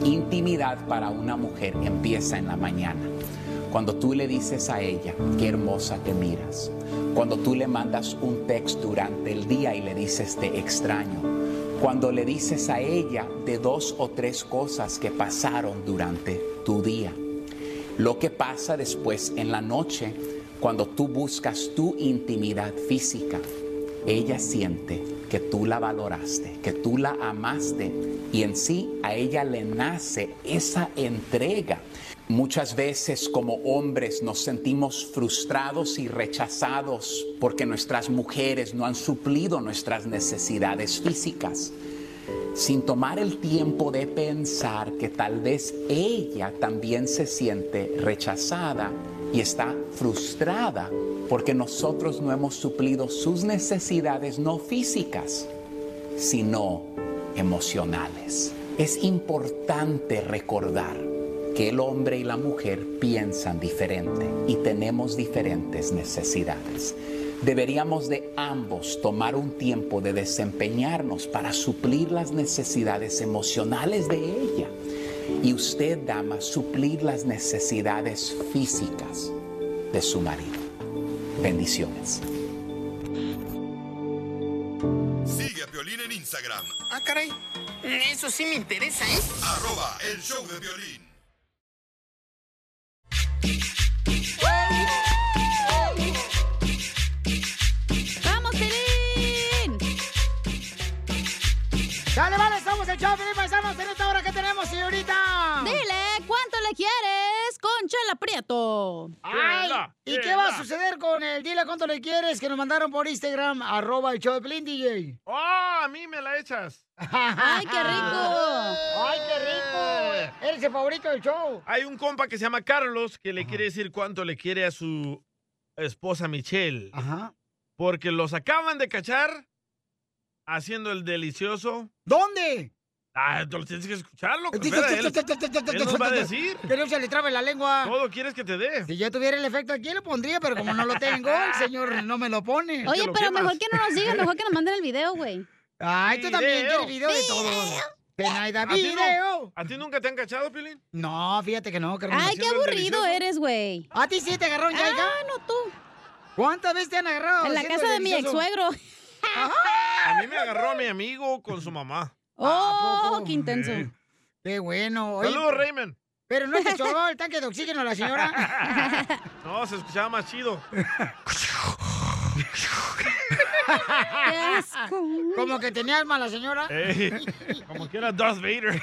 intimidad para una mujer empieza en la mañana. Cuando tú le dices a ella, qué hermosa te miras. Cuando tú le mandas un texto durante el día y le dices, te extraño. Cuando le dices a ella de dos o tres cosas que pasaron durante tu día. Lo que pasa después en la noche, cuando tú buscas tu intimidad física, ella siente que tú la valoraste, que tú la amaste y en sí a ella le nace esa entrega. Muchas veces como hombres nos sentimos frustrados y rechazados porque nuestras mujeres no han suplido nuestras necesidades físicas, sin tomar el tiempo de pensar que tal vez ella también se siente rechazada y está frustrada porque nosotros no hemos suplido sus necesidades no físicas, sino emocionales. Es importante recordar que el hombre y la mujer piensan diferente y tenemos diferentes necesidades. Deberíamos de ambos tomar un tiempo de desempeñarnos para suplir las necesidades emocionales de ella. Y usted, dama, suplir las necesidades físicas de su marido. Bendiciones. Sigue a Piolín en Instagram. Ah, caray. Eso sí me interesa, ¿eh? Arroba el show de Piolín. ¡Vamos, Piolín! Dale, vale, estamos el show, Piolín Paisanos, en esta hora que tenemos, señorita. Dile cuánto le quieres con Chela Prieto. Ay, ¿y qué va a suceder con el dile cuánto le quieres que nos mandaron por Instagram, arroba el show de Piolín, D J? ¡Oh, a mí me la echas! ¡Ay, qué rico! ¡Ay, qué rico! Eres el favorito del show. Hay un compa que se llama Carlos que le Ajá. quiere decir cuánto le quiere a su esposa Michelle. Ajá. Porque los acaban de cachar haciendo el delicioso. ¿Dónde? Ah, tú tienes que escucharlo. Espera, él, él nos va a decir. Que no se le trabe la lengua. Todo quieres que te dé. Si yo tuviera el efecto aquí, lo pondría, pero como no lo tengo, el señor no me lo pone. Oye, pero mejor que no nos digan, mejor que nos manden el video, güey. Ay, tú también quieres video de todos. Penaida, video. ¿A ti nunca te han cachado, Piolín? No, fíjate que no. Ay, qué aburrido eres, güey. ¿A ti sí te agarró un yaica? Ah, no, tú. ¿Cuántas veces te han agarrado? En la casa de mi ex-suegro. A mí me agarró mi amigo con su mamá. ¡Oh, qué intenso! Qué bueno. Saludos, Raymond. Pero no te choró el tanque de oxígeno a la señora. No, se escuchaba más chido. Como que tenía alma la señora. Hey, como que era Darth Vader.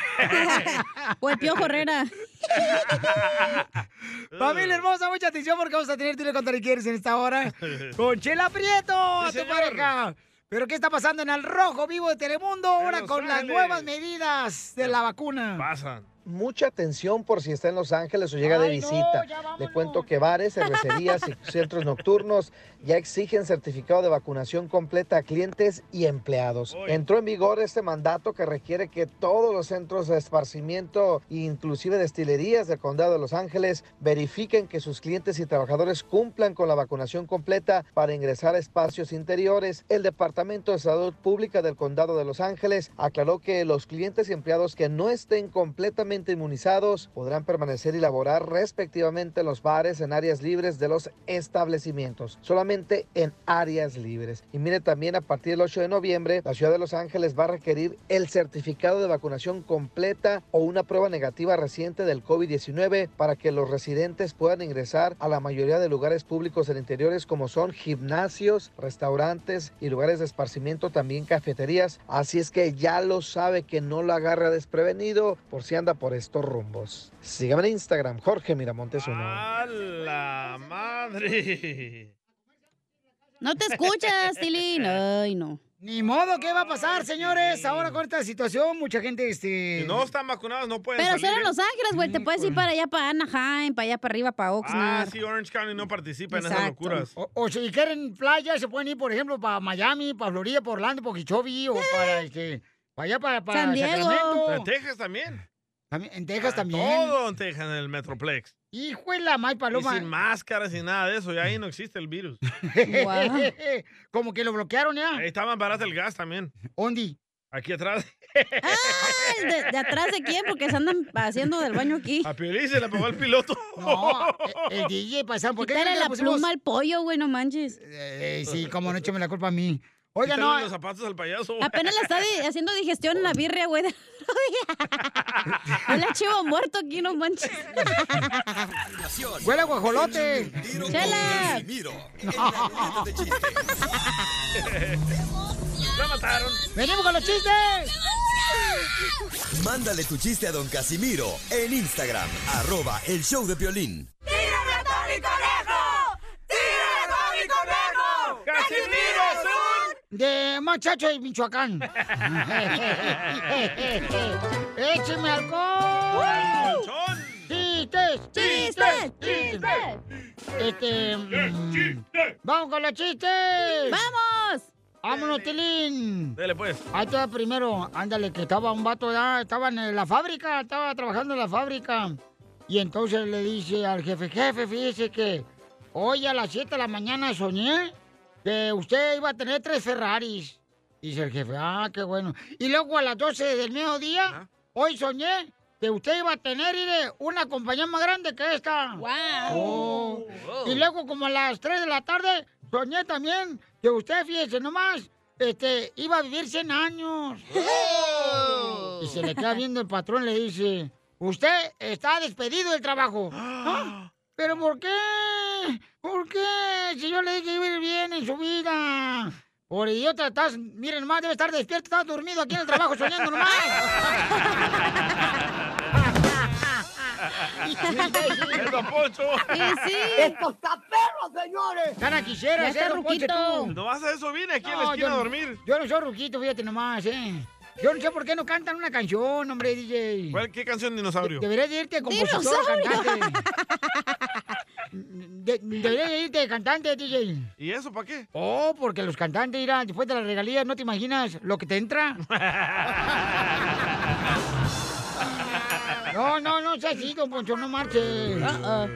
O el Piojo Herrera. Familia hermosa, mucha atención porque vamos a tener Dile Cuánto Le Quieres en esta hora con Chela Prieto, a tu pareja. ¿Pero qué está pasando en Al Rojo Vivo de Telemundo ahora con Ángeles. Las nuevas medidas de la vacuna? Pasan. Mucha atención por si está en Los Ángeles o llega Ay, de visita. No, le cuento que bares, cervecerías y centros nocturnos ya exigen certificado de vacunación completa a clientes y empleados. Hoy entró en vigor este mandato que requiere que todos los centros de esparcimiento, inclusive destilerías del condado de Los Ángeles, verifiquen que sus clientes y trabajadores cumplan con la vacunación completa para ingresar a espacios interiores. El Departamento de Salud Pública del condado de Los Ángeles aclaró que los clientes y empleados que no estén completamente inmunizados podrán permanecer y laborar respectivamente en los bares, en áreas libres de los establecimientos, solamente en áreas libres. Y mire, también a partir del ocho de noviembre, la ciudad de Los Ángeles va a requerir el certificado de vacunación completa o una prueba negativa reciente del COVID diecinueve para que los residentes puedan ingresar a la mayoría de lugares públicos en interiores como son gimnasios, restaurantes y lugares de esparcimiento, también cafeterías. Así es que ya lo sabe, que no lo agarra desprevenido por si anda por por estos rumbos. Sígame en Instagram, Jorge Miramontes uno. ¡A la madre! No te escuchas, Tilín. Ay, no. Ni modo, ¿qué va a pasar, señores? Ahora con esta situación, mucha gente, este... Si no están vacunados, no pueden Pero salir. Pero ser en Los Ángeles, güey, te puedes ir para allá, para Anaheim, para allá, para arriba, para Oxnard. Ah, sí, Orange County no participa Exacto. en esas locuras. O, o si quieren playa, se pueden ir, por ejemplo, para Miami, para Florida, para Orlando, para Okeechobee, o para, este... Para allá, para, para San Diego. Sacramento. Para Texas también. En Texas ah, también. Todo en Texas, en el Metroplex. Hijo de la may paloma. Y sin máscaras y nada de eso, ya ahí no existe el virus. Como que lo bloquearon ya. Ahí está más barato el gas también. ¿Ondi? Aquí atrás. Ah, ¿de, de atrás de quién? Porque se andan haciendo del baño aquí. A Piolín se la pagó el piloto. No, el, el D J pasan. ¿Por qué no le la pusimos? Pluma al pollo, güey, no manches. Eh, eh, sí, cómo no, échame la culpa a mí. Oiga, no. Los zapatos al payaso, güey. Apenas la está di haciendo digestión en la birria, güey. El chivo muerto aquí, no manches. ¡Huele a guajolote! ¡Chela! No. ¡La mataron! ¡Venimos con los chistes! Mándale tu chiste a Don Casimiro en Instagram, arroba el show de Piolín. ¡Tírame a Tony Conejo! ¡Tírame a Tony Conejo! ¡Casimiro es un... de machacho de Michoacán! ¡Écheme alcohol! ¡Chistes! ¡Chistes! ¡Chistes! Este... ¡Chistes! ¡Vamos con los chistes! ¡Vamos! ¡Vámonos, Tilín! Dale, pues. Ahí está primero. Ándale, que estaba un vato ya, estaba en la fábrica, estaba trabajando en la fábrica. Y entonces le dice al jefe, jefe, fíjese que hoy a las siete de la mañana soñé que usted iba a tener tres Ferraris. Dice el jefe, ah, qué bueno. Y luego a las doce del mediodía, ¿ah? Hoy soñé que usted iba a tener una compañía más grande que esta. ¡Wow! Oh. Oh. Y luego como a las tres de la tarde, soñé también que usted, fíjese nomás, este, iba a vivir cien años. ¡Oh! Y se le queda viendo el patrón, le dice, usted está despedido del trabajo. ¿Ah? ¿Pero por qué? ¿Por qué? Si yo le dije que iba a ir bien en su vida. Por idiota, estás, miren nomás, debe estar despierto, estás dormido aquí en el trabajo soñando nomás. ¡El Don Poncho! ¡Sí, sí! ¡Estos taperos, señores! ¡Cara, quisiera ser ruquito! ¿No vas a eso? Vine aquí no, en la esquina yo, a dormir. Yo no soy ruquito, fíjate nomás, ¿eh? Yo no sé por qué no cantan una canción, hombre, D J. ¿Cuál, ¿Qué canción, dinosaurio? Deberías de irte de compositor o cantante. de, deberías de irte de cantante, D J. ¿Y eso para qué? Oh, porque los cantantes irán después de las regalías, ¿no te imaginas lo que te entra? No, no, no sé si, Don Poncho, no marches. Uh-uh.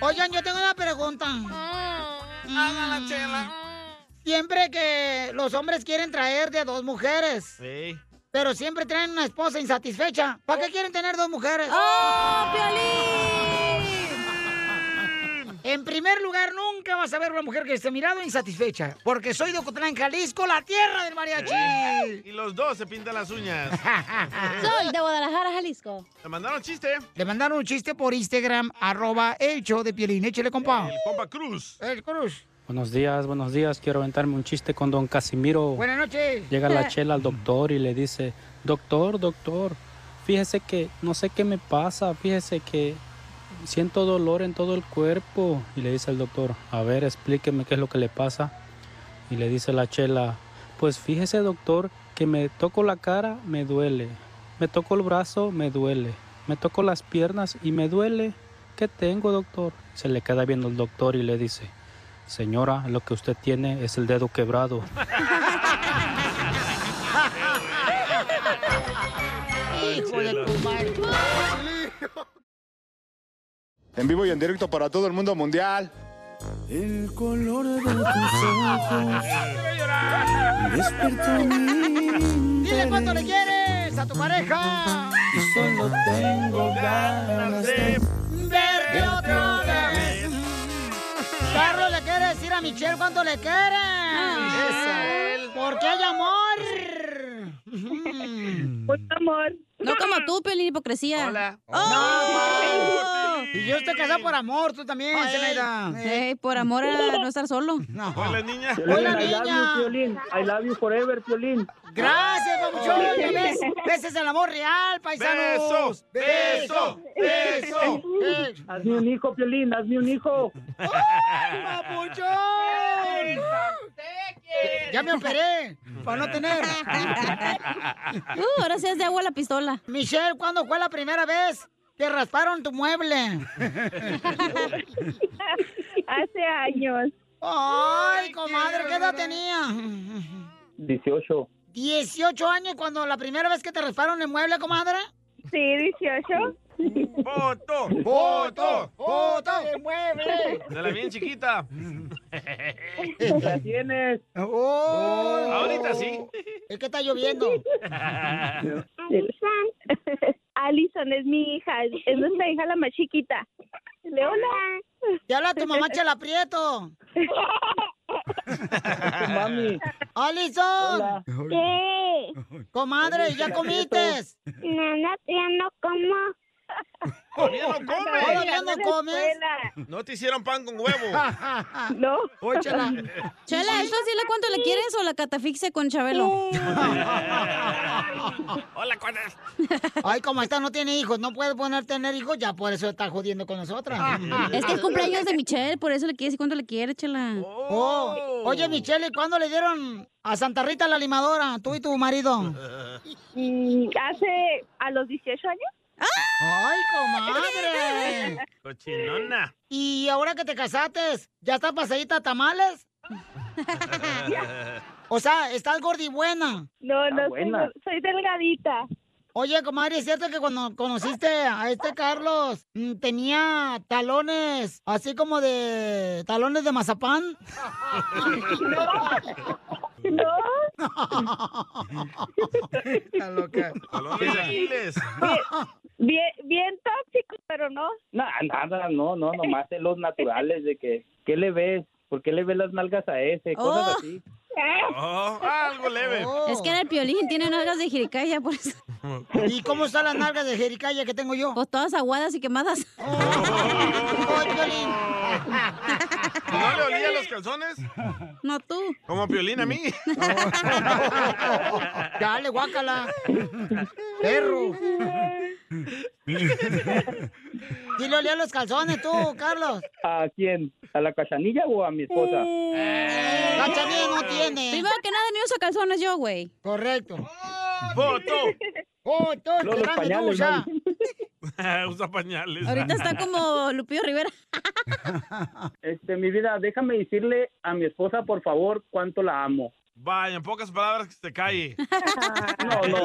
Oigan, yo tengo una pregunta. Háganla, mm. Chela. Siempre que los hombres quieren traer de dos mujeres. Sí. Pero siempre traen una esposa insatisfecha. ¿Para qué quieren tener dos mujeres? ¡Oh, Piolín! En primer lugar, nunca vas a ver una mujer que esté mirando insatisfecha. Porque soy de Ocotlán, Jalisco, la tierra del mariachi. Y los dos se pintan las uñas. Soy de Guadalajara, Jalisco. Le mandaron chiste. Le mandaron un chiste por Instagram, arroba el show de Piolín. Échale, compa. El compa Cruz. El Cruz. Buenos días, buenos días. Quiero aventarme un chiste con Don Casimiro. Buenas noches. Llega la Chela al doctor y le dice, doctor, doctor, fíjese que no sé qué me pasa, fíjese que siento dolor en todo el cuerpo. Y le dice el doctor, a ver, explíqueme qué es lo que le pasa. Y le dice la Chela, pues fíjese, doctor, que me toco la cara, me duele. Me toco el brazo, me duele. Me toco las piernas y me duele. ¿Qué tengo, doctor? Se le queda viendo el doctor y le dice, señora, lo que usted tiene es el dedo quebrado. Hijo de tu madre. En vivo y en directo para todo el mundo mundial. El color de tus ojos despertó mi interés. Dile cuánto le quieres a tu pareja. Y solo tengo ganas de verte otra vez. Carlos, ¿le quiere decir a Michelle cuánto le quiere? Ah, porque hay amor. Mucho amor. No como tú, Piolín, hipocresía. Hola. Oh. No, y yo estoy casado por amor, tú también, Zenaida. Hey, por amor a no estar solo. No. Hola, niña. Hola, niña. I love you, Piolín. I love you forever, Piolín. Gracias, papuchón. Ese es el amor real, paisanos. Besos, besos, besos. besos. Hazme un hijo, Piolín, hazme un hijo. ¡Oh, papuchón! Ya me operé, para no tener. Uh, ahora sí es de agua la pistola. Michelle, ¿cuándo fue la primera vez que rasparon tu mueble? Hace años. Ay, comadre, ¿qué edad tenía? dieciocho. ¿dieciocho años cuando la primera vez que te rasparon el mueble, comadre? Sí, dieciocho. ¡Foto! ¡Foto! ¡Foto! ¡Se mueve! ¡Dale bien chiquita! ¡La tienes! Oh, oh, ¡ahorita sí! Es que está lloviendo. Alison. Alison es mi hija, es nuestra hija la más chiquita. Leona. Te habla tu mamá Chela Prieto. Mami. Alison. ¿Qué? Comadre, ¿ya comiste? No, no, ya no como. Todavía no comes. Todavía no comes. No te hicieron pan con huevo. No. Oh, Chela. Chela, ¿eso sí le cuánto le quieres o la catafixe con Chabelo? Hola, ¿cuál es? Ay, como esta no tiene hijos, no puede poner tener hijos, ya por eso está jodiendo con nosotras. Es que es cumpleaños de Michelle, por eso le quieres y cuánto le quieres, Chela. Oh. Oh. Oye, Michelle, ¿cuándo le dieron a Santa Rita la limadora, tú y tu marido? Hace a los dieciocho años. ¡Ay, comadre! ¡Cochinona! ¿Y ahora que te casaste, ya estás pasadita a tamales? O sea, ¿estás gordibuena? No, no, soy, soy delgadita. Oye, comadre, ¿es cierto que cuando conociste a este Carlos tenía talones así como de talones de mazapán? No. No. Está loca. Talones de Aquiles. Bien, bien tóxico, pero no. No, nada, no, no, nomás de los naturales, de que, ¿qué le ves? ¿Por qué le ves las nalgas a ese? Cosas oh. así. Oh, algo leve. Oh. Es que en el Piolín tiene nalgas de jericaya, por eso. ¿Y cómo están las nalgas de jericaya que tengo yo? Pues todas aguadas y quemadas. Oh. Oh, Piolín. ¿No le olía los calzones? No, tú. ¿Como Piolín a mí? Oh. Dale, guácala. Perro. ¿Sí le olía los calzones tú, Carlos? ¿A quién? ¿A la Cachanilla o a mi esposa? Eh. Cachanilla no tiene. Primero que nada, ni uso calzones yo, güey. Correcto. ¡Foto! ¡Foto! No, los pañales, usa. Usa pañales. Ahorita está como Lupillo Rivera. Este, mi vida, déjame decirle a mi esposa, por favor, cuánto la amo. Vaya, en pocas palabras, que se calle. No, no.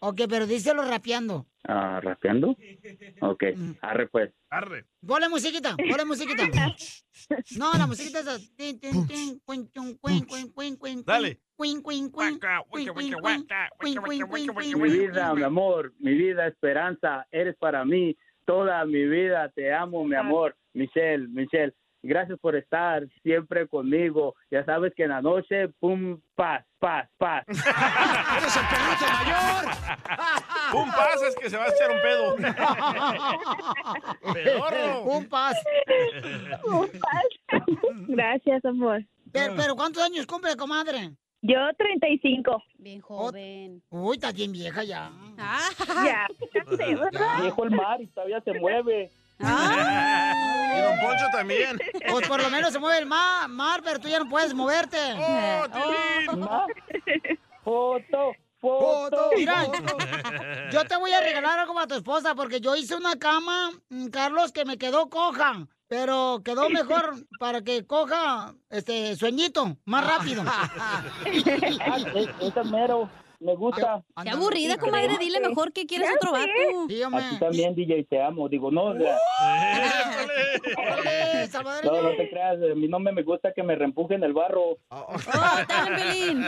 Ok, pero díselo rapeando. Ah, ¿rapeando? Ok, arre pues. Arre. Ponle musiquita, ponle musiquita. No, la musiquita es así. Dale. Mi vida, mi amor, mi vida, esperanza, eres para mí. Toda mi vida, te amo, mi amor. Michelle, Michelle, gracias por estar siempre conmigo. Ya sabes que en la noche, pum, paz, paz, paz. ¡Eres el peluche mayor! ¡Pum, paz! Es que se va a echar un pedo. ¡Pedorro! ¡Pum, paz! ¡Pum, paz! Gracias, amor. Pero, pero ¿cuántos años cumple, comadre? Yo, treinta y cinco. Bien joven. Uy, está bien vieja ya. Ah, ya. Ya. Viejo el mar y todavía se mueve. ¡Ah! Y Don Poncho también. Pues por lo menos se mueve el mar, mar, pero tú ya no puedes moverte. ¡Oh, oh. ¡Foto! ¡Foto! Mira, foto. Yo te voy a regalar algo para tu esposa, porque yo hice una cama, Carlos, que me quedó coja. Pero quedó mejor para que coja este sueñito más rápido. Eso es mero. Me gusta. Qué aburrida, comadre. Dile mejor que quieres otro vato. Sí, a ti también, D J, te amo. Digo, no. No, no te creas. A mí no me gusta que me reempujen el barro. ¡Oh, también!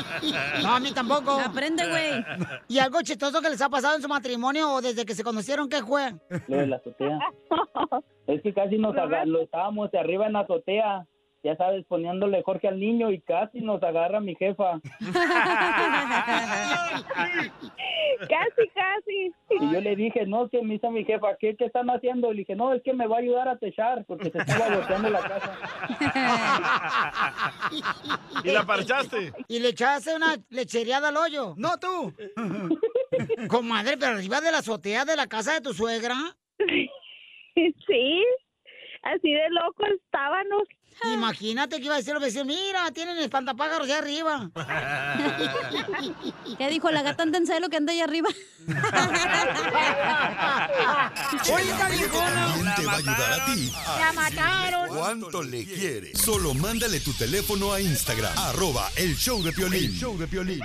No, a mí tampoco. Aprende, güey. ¿Y algo chistoso que les ha pasado en su matrimonio o desde que se conocieron? ¿Qué fue? Lo de la azotea. Es que casi nos lo estábamos de arriba en la azotea. Ya sabes, poniéndole Jorge al niño y casi nos agarra mi jefa. Casi, casi. Y yo le dije, no, que me hizo mi jefa, ¿qué, qué están haciendo? Le dije, no, es que me va a ayudar a techar porque se estaba volteando la casa. ¿Y la parchaste? ¿Y le echaste una lechereada al hoyo? No, tú. Comadre, pero arriba de la azotea de la casa de tu suegra. Sí, así de loco estábamos. Imagínate que iba a decir los vecinos, mira, tienen espantapájaros allá arriba. ¿Qué dijo la gata anda en celo que anda allá arriba? Oye, viejona, te va a ayudar a ti. La mataron. ¿Cuánto le quieres? Solo mándale tu teléfono a Instagram, arroba el show de Piolín. El show de Piolín.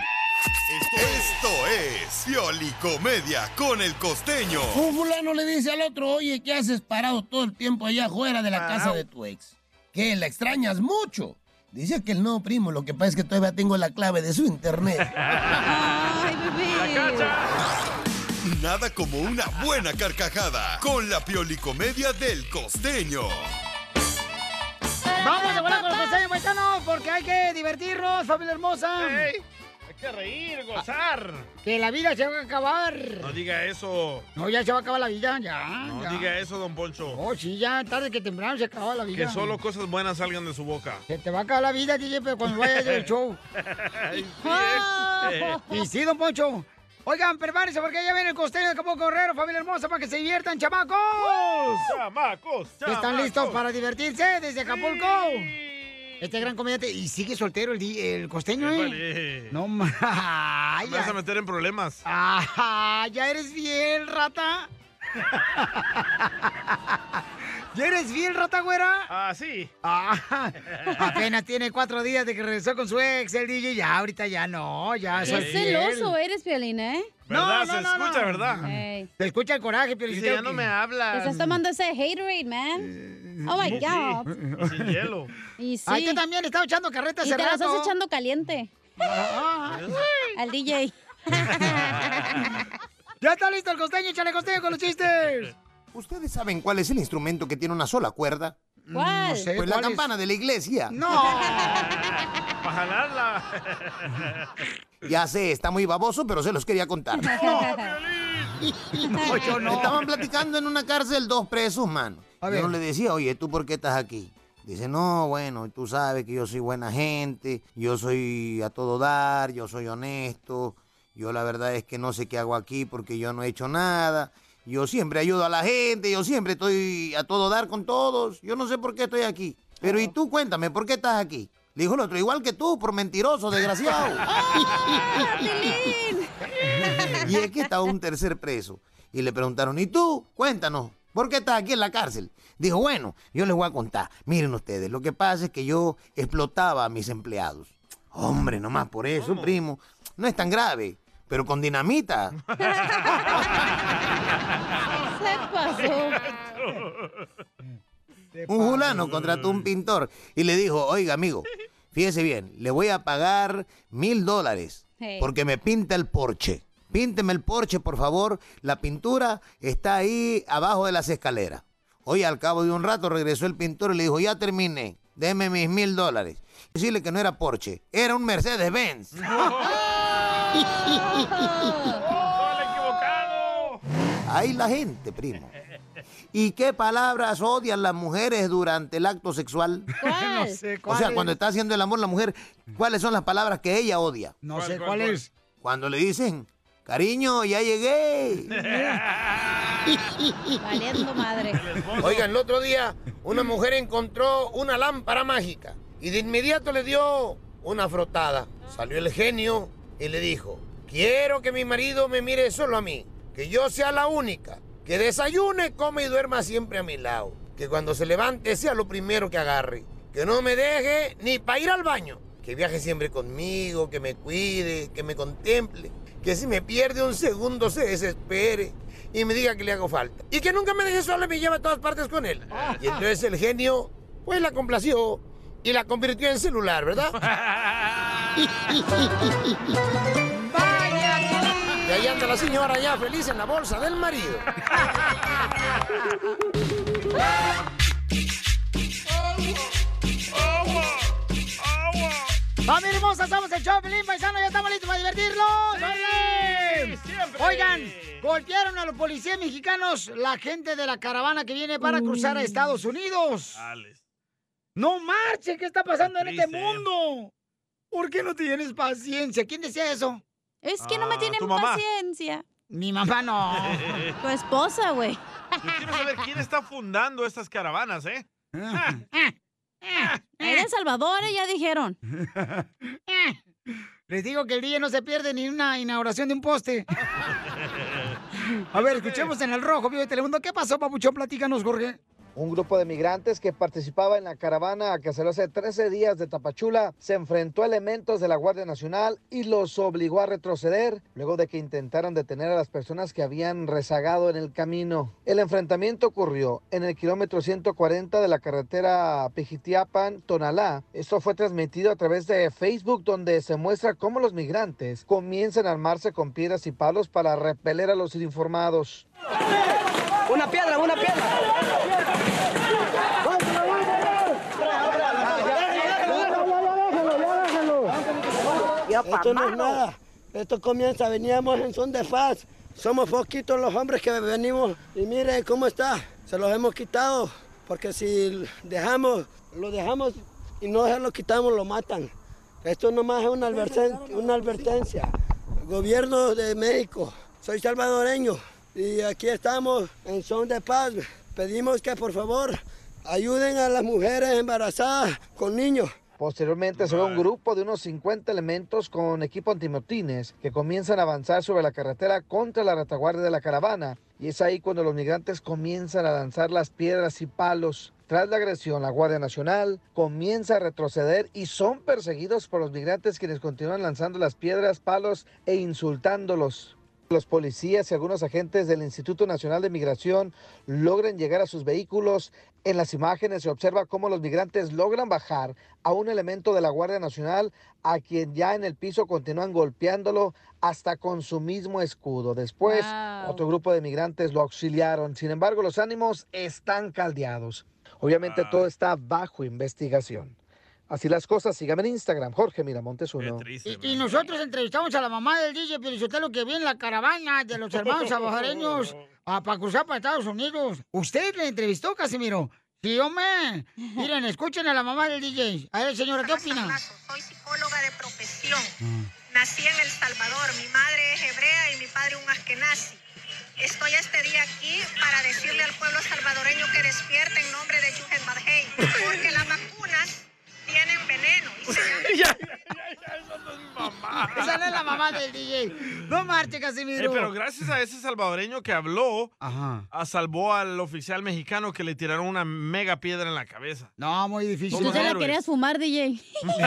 Esto es Piolicomedia con el Costeño. Un fulano le dice al otro, oye, ¿qué haces parado todo el tiempo allá afuera de la casa de tu ex? Que la extrañas mucho. Dice que el no, primo. Lo que pasa es que todavía tengo la clave de su internet. ¡Ay, bebé! ¡La cacha! Nada como una buena carcajada con la piolicomedia del costeño. Vamos a volar con el costeño, paisanos, porque hay que divertirnos, familia hermosa. Hey, hay que reír, gozar. Ah, que la vida se va a acabar. No diga eso. No, ya se va a acabar la vida, ya. No ya. diga eso, don Poncho. Oh, sí, ya tarde que temprano se acaba la vida. Que solo cosas buenas salgan de su boca. Se te va a acabar la vida, D J, pero cuando vayas al show. Y sí, don Poncho. Oigan, prepárense porque ya viene el costeño de Acapulco Guerrero, familia hermosa, para que se diviertan, chamacos. ¡Uh! ¡Chamacos! ¿Están chamacos. listos para divertirse desde Acapulco? Sí. Este gran comediante. Y sigue soltero el, el costeño, ¿eh? Vale. No más. Me vas a meter en problemas. Ajá, ya eres fiel, rata. ¿Ya eres fiel, rata güera? Ah, sí. Ah, apenas tiene cuatro días de que regresó con su ex, el D J. Ya, ahorita ya no, ya soy fiel. Qué celoso eres, Piolín, ¿eh? ¿Verdad? No, no, no, se escucha, no. ¿verdad? Hey. Se escucha el coraje, Piolín. Dice, ya no me hablas. Estás tomando ese haterade, man. Oh, my God. Sí. Sin hielo. Y sí. Ay, tú también le estás echando carreta hace rato. Y te lo estás echando caliente. Ah, al D J. Ya está listo el costeño, échale costeño con los chistes. ¿Ustedes saben cuál es el instrumento que tiene una sola cuerda? ¿Cuál? No sé, pues la campana es? de la iglesia. ¡No! ¡Para jalarla! Ya sé, está muy baboso, pero se los quería contar. ¡No, no, yo no! Estaban platicando en una cárcel dos presos, mano. Yo le decía, oye, ¿tú por qué estás aquí? Dice, no, bueno, tú sabes que yo soy buena gente, yo soy a todo dar, yo soy honesto, yo la verdad es que no sé qué hago aquí porque yo no he hecho nada... Yo siempre ayudo a la gente, yo siempre estoy a todo dar con todos. Yo no sé por qué estoy aquí. Pero y tú, cuéntame, ¿por qué estás aquí? Le dijo el otro, igual que tú, por mentiroso, desgraciado. Y aquí estaba un tercer preso. Y le preguntaron, ¿y tú? Cuéntanos, ¿por qué estás aquí en la cárcel? Dijo, bueno, yo les voy a contar. Miren ustedes, lo que pasa es que yo explotaba a mis empleados. Hombre, nomás por eso, ¿Cómo? primo. No es tan grave, pero con dinamita. Un fulano contrató un pintor y le dijo, oiga, amigo, fíjese bien, le voy a pagar mil dólares porque me pinta el porche. Pínteme el porche, por favor. La pintura está ahí abajo de las escaleras. Oye, al cabo de un rato regresó el pintor y le dijo, ya terminé, déme mis mil dólares. Decirle que no era porche, era un Mercedes-Benz. Ahí la gente, primo. ¿Y qué palabras odian las mujeres durante el acto sexual? ¿Cuál? No sé, ¿cuál o sea, es? Cuando está haciendo el amor la mujer, ¿cuáles son las palabras que ella odia? No sé, ¿cuál, cuál es? Cuando le dicen, cariño, ya llegué. Valiendo madre. Oigan, el otro día una mujer encontró una lámpara mágica y de inmediato le dio una frotada. Salió el genio y le dijo, quiero que mi marido me mire solo a mí. Que yo sea la única, que desayune, come y duerma siempre a mi lado. Que cuando se levante sea lo primero que agarre. Que no me deje ni para ir al baño. Que viaje siempre conmigo, que me cuide, que me contemple. Que si me pierde un segundo se desespere y me diga que le hago falta. Y que nunca me deje sola y me lleve a todas partes con él. Y entonces el genio, pues la complació y la convirtió en celular, ¿verdad? Y ahí anda la señora ya feliz en la bolsa del marido. ¡Familia hermosa! ¡Somos el show, Pelín Paisano! ¡Ya estamos listos para divertirnos! ¡Sí! ¡Siempre! Oigan, golpearon a los policías mexicanos la gente de la caravana que viene para uh. cruzar a Estados Unidos. Dale. ¡No marche! ¿Qué está pasando en este mundo? ¿Por qué no tienes paciencia? ¿Quién decía eso? Es que ah, no me tienen paciencia. Mi mamá no. Tu esposa, güey. Yo quiero saber quién está fundando estas caravanas, ¿eh? Ah, ah, ah, en El Salvador, ya dijeron. Les digo que el día no se pierde ni una inauguración de un poste. A ver, escuchemos en El Rojo Vivo de Telemundo. ¿Qué pasó, papuchón? Platícanos, Jorge. Un grupo de migrantes que participaba en la caravana que salió hace trece días de Tapachula se enfrentó a elementos de la Guardia Nacional y los obligó a retroceder luego de que intentaran detener a las personas que habían rezagado en el camino. El enfrentamiento ocurrió en el kilómetro ciento cuarenta de la carretera Pijijiapan, Tonalá. Esto fue transmitido a través de Facebook, donde se muestra cómo los migrantes comienzan a armarse con piedras y palos para repeler a los informados. ¡Una piedra, una piedra! Esto no es nada, esto comienza, veníamos en son de paz, somos poquitos los hombres que venimos y miren cómo está, se los hemos quitado, porque si dejamos, lo dejamos y no se lo quitamos, lo matan. Esto nomás es una advertencia, una advertencia. Gobierno de México, soy salvadoreño y aquí estamos en son de paz, pedimos que por favor ayuden a las mujeres embarazadas con niños. Posteriormente se ve un grupo de unos cincuenta elementos con equipo antimotines que comienzan a avanzar sobre la carretera contra la retaguardia de la caravana y es ahí cuando los migrantes comienzan a lanzar las piedras y palos. Tras la agresión, la Guardia Nacional comienza a retroceder y son perseguidos por los migrantes quienes continúan lanzando las piedras, palos e insultándolos. Los policías y algunos agentes del Instituto Nacional de Migración logran llegar a sus vehículos. En las imágenes se observa cómo los migrantes logran bajar a un elemento de la Guardia Nacional, a quien ya en el piso continúan golpeándolo hasta con su mismo escudo. Después, wow, otro grupo de migrantes lo auxiliaron. Sin embargo, los ánimos están caldeados. Obviamente, wow, todo está bajo investigación. Así las cosas, síganme en Instagram, Jorge Miramontes uno. Triste, y, y nosotros entrevistamos a la mamá del D J Piolín Sotelo que viene en la caravana de los hermanos salvadoreños a, para cruzar para Estados Unidos. ¿Usted le entrevistó, Casimiro? Sí, hombre. Miren, escuchen a la mamá del D J. A ver, señora, ¿qué opina? Soy psicóloga de profesión. Nací en El Salvador. Mi madre es hebrea y mi padre un askenazi. Estoy este día aquí para decirle al pueblo salvadoreño que despierte en nombre de Yuhet Madhei, porque las vacunas tienen veneno. Y ya, ya, ya, esa no es mi mamá. Esa no es la mamá del D J. No marche, Casimiro. Eh, pero gracias a ese salvadoreño que habló, ajá, a salvó al oficial mexicano que le tiraron una mega piedra en la cabeza. No, muy difícil. ¿Tú te la querías fumar, D J?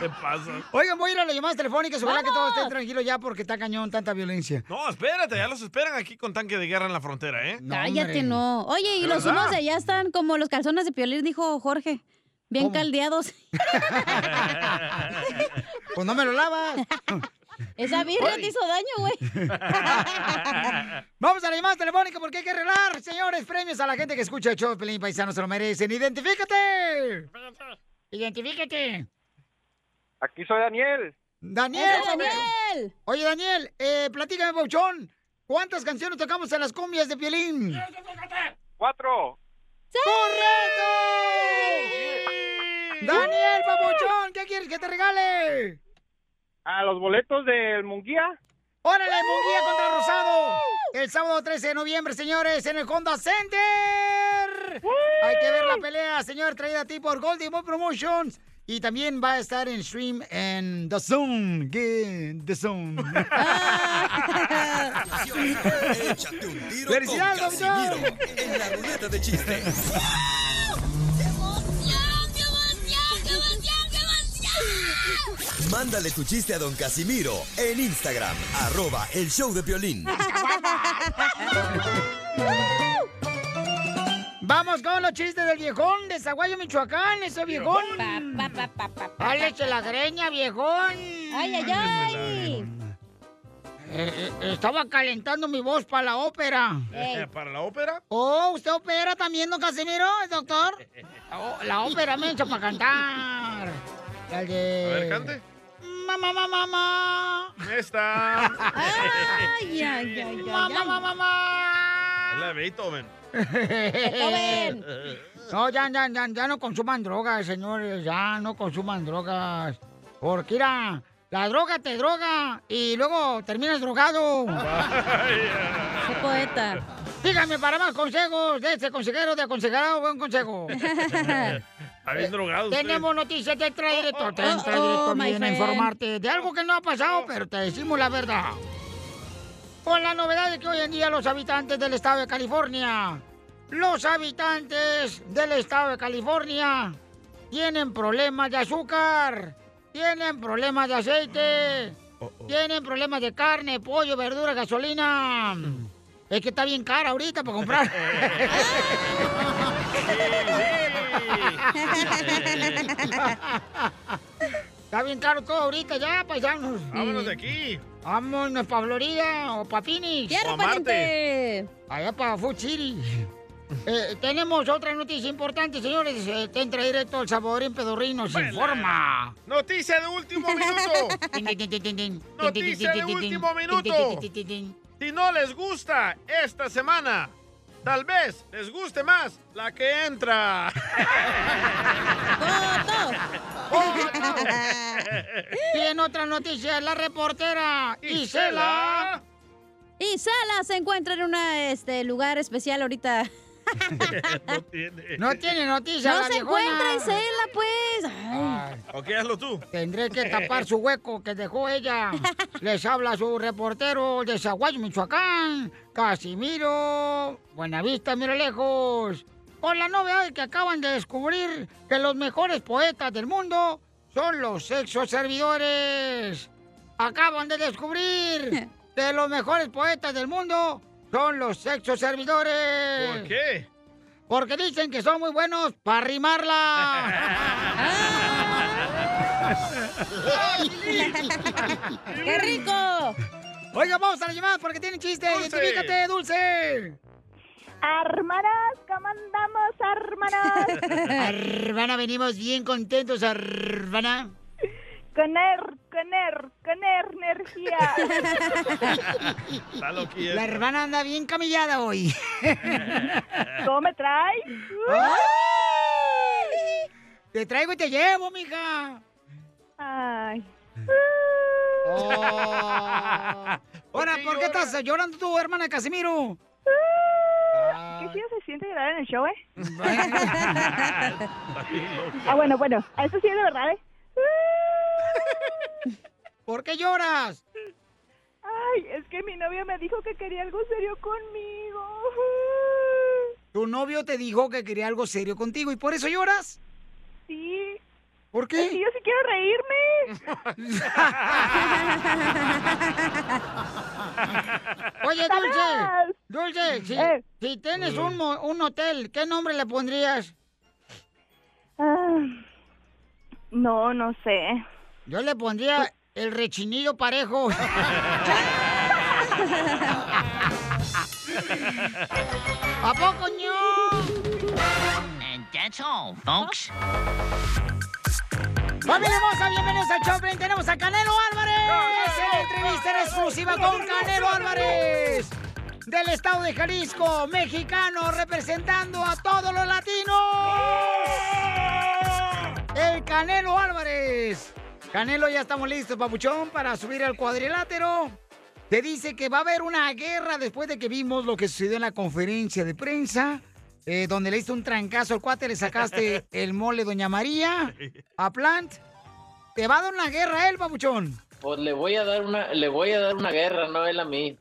¿Qué pasa? Oigan, voy a ir a las llamadas telefónicas. Ojalá que todos estén tranquilos ya porque está cañón tanta violencia. No, espérate, ya los esperan aquí con tanque de guerra en la frontera, ¿eh? No, cállate, hombre, no. Oye, y los unos de allá están como los calzones de Piolín, dijo Jorge. Bien, ¿cómo? Caldeados. Pues no me lo lavas. Esa birra te hizo daño, güey. Vamos a la llamada telefónica porque hay que arreglar, señores, premios a la gente que escucha el show de Piolín, paisanos, se lo merecen. ¡Identifícate! ¡Identifícate! Aquí soy Daniel. ¡Daniel! ¡Daniel! Daniel. Oye, Daniel, eh, platícame, Pauchón, ¿cuántas canciones tocamos en las cumbias de Piolín? ¡Cuatro! ¡Sí! ¡Correcto! Daniel, papuchón, ¿qué quieres que te regale? A los boletos del Munguía. ¡Órale, Munguía contra Rosado! El sábado trece de noviembre, señores, en el Honda Center. Hay que ver la pelea, señor, traída a ti por Golden Boy Promotions. Y también va a estar en stream en The Zoom. The Zoom. Échate un tiro con Casimiro en la ruleta de chistes. ¡Qué emoción, qué emoción, qué emoción, qué emoción! Mándale tu chiste a Don Casimiro en Instagram, arroba el show de Piolín. Vamos con los chistes del viejón de Zaguayo, Michoacán, eso viejón. Pa, pa, pa, pa, pa, ¡Hálese la greña, viejón! ¡Ay, ay, ay! Eh, eh, estaba calentando mi voz para la ópera. Eh. ¿Para la ópera? Oh, ¿usted opera también, don Casimiro, doctor? Oh, la ópera me echa para cantar. Dale. A ver, cante. Mamá, mamá, mamá. Está. ¡Ay, ay, ay! Mamá, mamá, mamá. Es la de Beethoven. No, ya, ya, ya, ya no consuman drogas, señores, ya no consuman drogas. Porque mira, la droga te droga y luego terminas drogado. Qué poeta. Dígame para más consejos de este consejero de aconsejado, buen consejo. Habéis drogado. Tenemos noticias, te trae directo, te trae directo, viene a informarte de algo que no ha pasado, pero te decimos la verdad. con la novedad de que hoy en día los habitantes del estado de California, los habitantes del estado de California tienen problemas de azúcar, tienen problemas de aceite, oh, oh. tienen problemas de carne, pollo, verdura, gasolina. Mm. Es que está bien cara ahorita para comprar. Está bien caro todo ahorita ya, paisanos. Vámonos de aquí. Vámonos para Florida o para Phoenix. ¡Tierra Marte! Allá para Food City. Eh, tenemos otra noticia importante, señores. Eh, te entra directo el Saborín Pedorrino, se informa. ¡Noticia de último minuto! ¡Noticia de último minuto! Si no les gusta esta semana, tal vez les guste más la que entra. Oh, no. Y en otra noticia, la reportera Isela. Isela se encuentra en un este, lugar especial ahorita. No tiene. No tiene noticia. No la se viejona. Encuentra Isela, pues. Ay. Ay. Ok, hazlo tú. Tendré que tapar su hueco que dejó ella. Les habla su reportero de Zaguayo, Michoacán, Casimiro. Buenavista, mira lejos. Con la novedad que acaban de descubrir que los mejores poetas del mundo son los sexoservidores. Acaban de descubrir que los mejores poetas del mundo son los sexoservidores. ¿Por qué? Porque dicen que son muy buenos para rimarla. ¡Qué rico! Oiga, vamos a la llamada porque tienen chiste. Dulce. Identifícate, Dulce. Hermanas, ¿cómo andamos, hermanas? Hermana, venimos bien contentos, hermana. Con er, con er, con er, energía. Está loquilla. La hermana anda bien camillada hoy. ¿Cómo me traes? ¡Ay! Te traigo y te llevo, mija. Ay. Oh. Ahora, ¿por qué, ¿por qué llora? Estás llorando tú, hermana Casimiro? ¿Qué chido se siente llorar en el show, eh? Ah, bueno, bueno. Eso sí es de verdad, eh. ¿Por qué lloras? Ay, es que mi novio me dijo que quería algo serio conmigo. ¿Tu novio te dijo que quería algo serio contigo y por eso lloras? Sí. ¿Por qué? Sí, yo sí quiero reírme. Oye, Dulce, Dulce, si, eh. si tienes un, un hotel, ¿qué nombre le pondrías? Uh, no, no sé. Yo le pondría el rechinillo parejo. ¿A poco, ño? And that's all, folks. ¡Familia hermosa! ¡Bienvenidos al Choplin! ¡Tenemos a Canelo Álvarez! ¡Es la entrevista en exclusiva con Canelo Álvarez! Del estado de Jalisco, mexicano, representando a todos los latinos. ¡El Canelo Álvarez! Canelo, ya estamos listos, papuchón, para subir al cuadrilátero. Te dice que va a haber una guerra después de que vimos lo que sucedió en la conferencia de prensa. Eh, donde le diste un trancazo al cuate, le sacaste el mole Doña María a Plant. ¿Te va a dar una guerra a él, papuchón? Pues le voy a dar una, le voy a dar una guerra, no él a mí.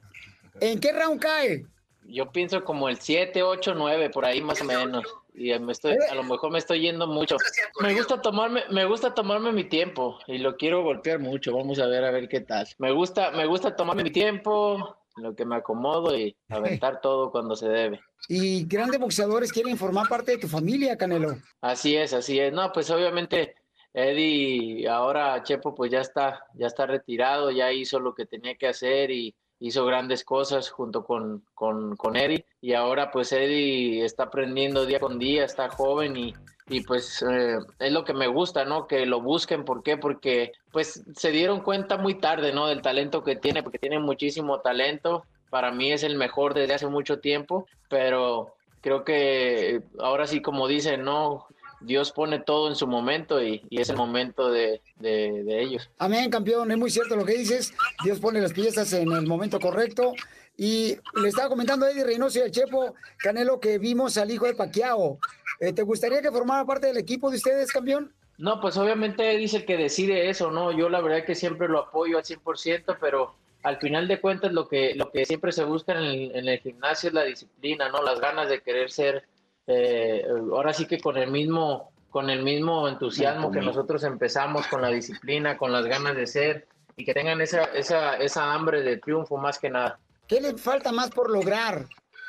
¿En qué round cae? Yo pienso como el siete, ocho, nueve, por ahí más o menos. Y me estoy, a lo mejor me estoy yendo mucho. Me gusta tomarme, me gusta tomarme mi tiempo y lo quiero golpear mucho. Vamos a ver a ver qué tal. Me gusta, me gusta tomarme mi tiempo, lo que me acomodo y aventar todo cuando se debe. Y grandes boxeadores quieren formar parte de tu familia, Canelo. Así es, así es. No, pues obviamente Eddy, ahora Chepo, pues ya está, ya está retirado, ya hizo lo que tenía que hacer y hizo grandes cosas junto con, con, con Eddy. Y ahora pues Eddy está aprendiendo día con día, está joven y, y pues eh, es lo que me gusta, ¿no? Que lo busquen. ¿Por qué? Porque pues se dieron cuenta muy tarde, ¿no? Del talento que tiene, porque tiene muchísimo talento. Para mí es el mejor desde hace mucho tiempo, pero creo que ahora sí, como dicen, no, Dios pone todo en su momento y, y es el momento de, de, de ellos. Amén, campeón, es muy cierto lo que dices. Dios pone las piezas en el momento correcto. Y le estaba comentando a Eddy Reynoso y al Chepo, Canelo, que vimos al hijo de Paquiao. Eh, ¿Te gustaría que formara parte del equipo de ustedes, campeón? No, pues obviamente Eddy es el que decide eso, ¿no? Yo la verdad que siempre lo apoyo al cien por ciento, pero al final de cuentas lo que, lo que siempre se busca en el, en el gimnasio es la disciplina, ¿no? Las ganas de querer ser, eh, ahora sí que con el mismo, con el mismo entusiasmo que nosotros empezamos, con la disciplina, con las ganas de ser, y que tengan esa, esa, esa hambre de triunfo más que nada. ¿Qué les falta más por lograr?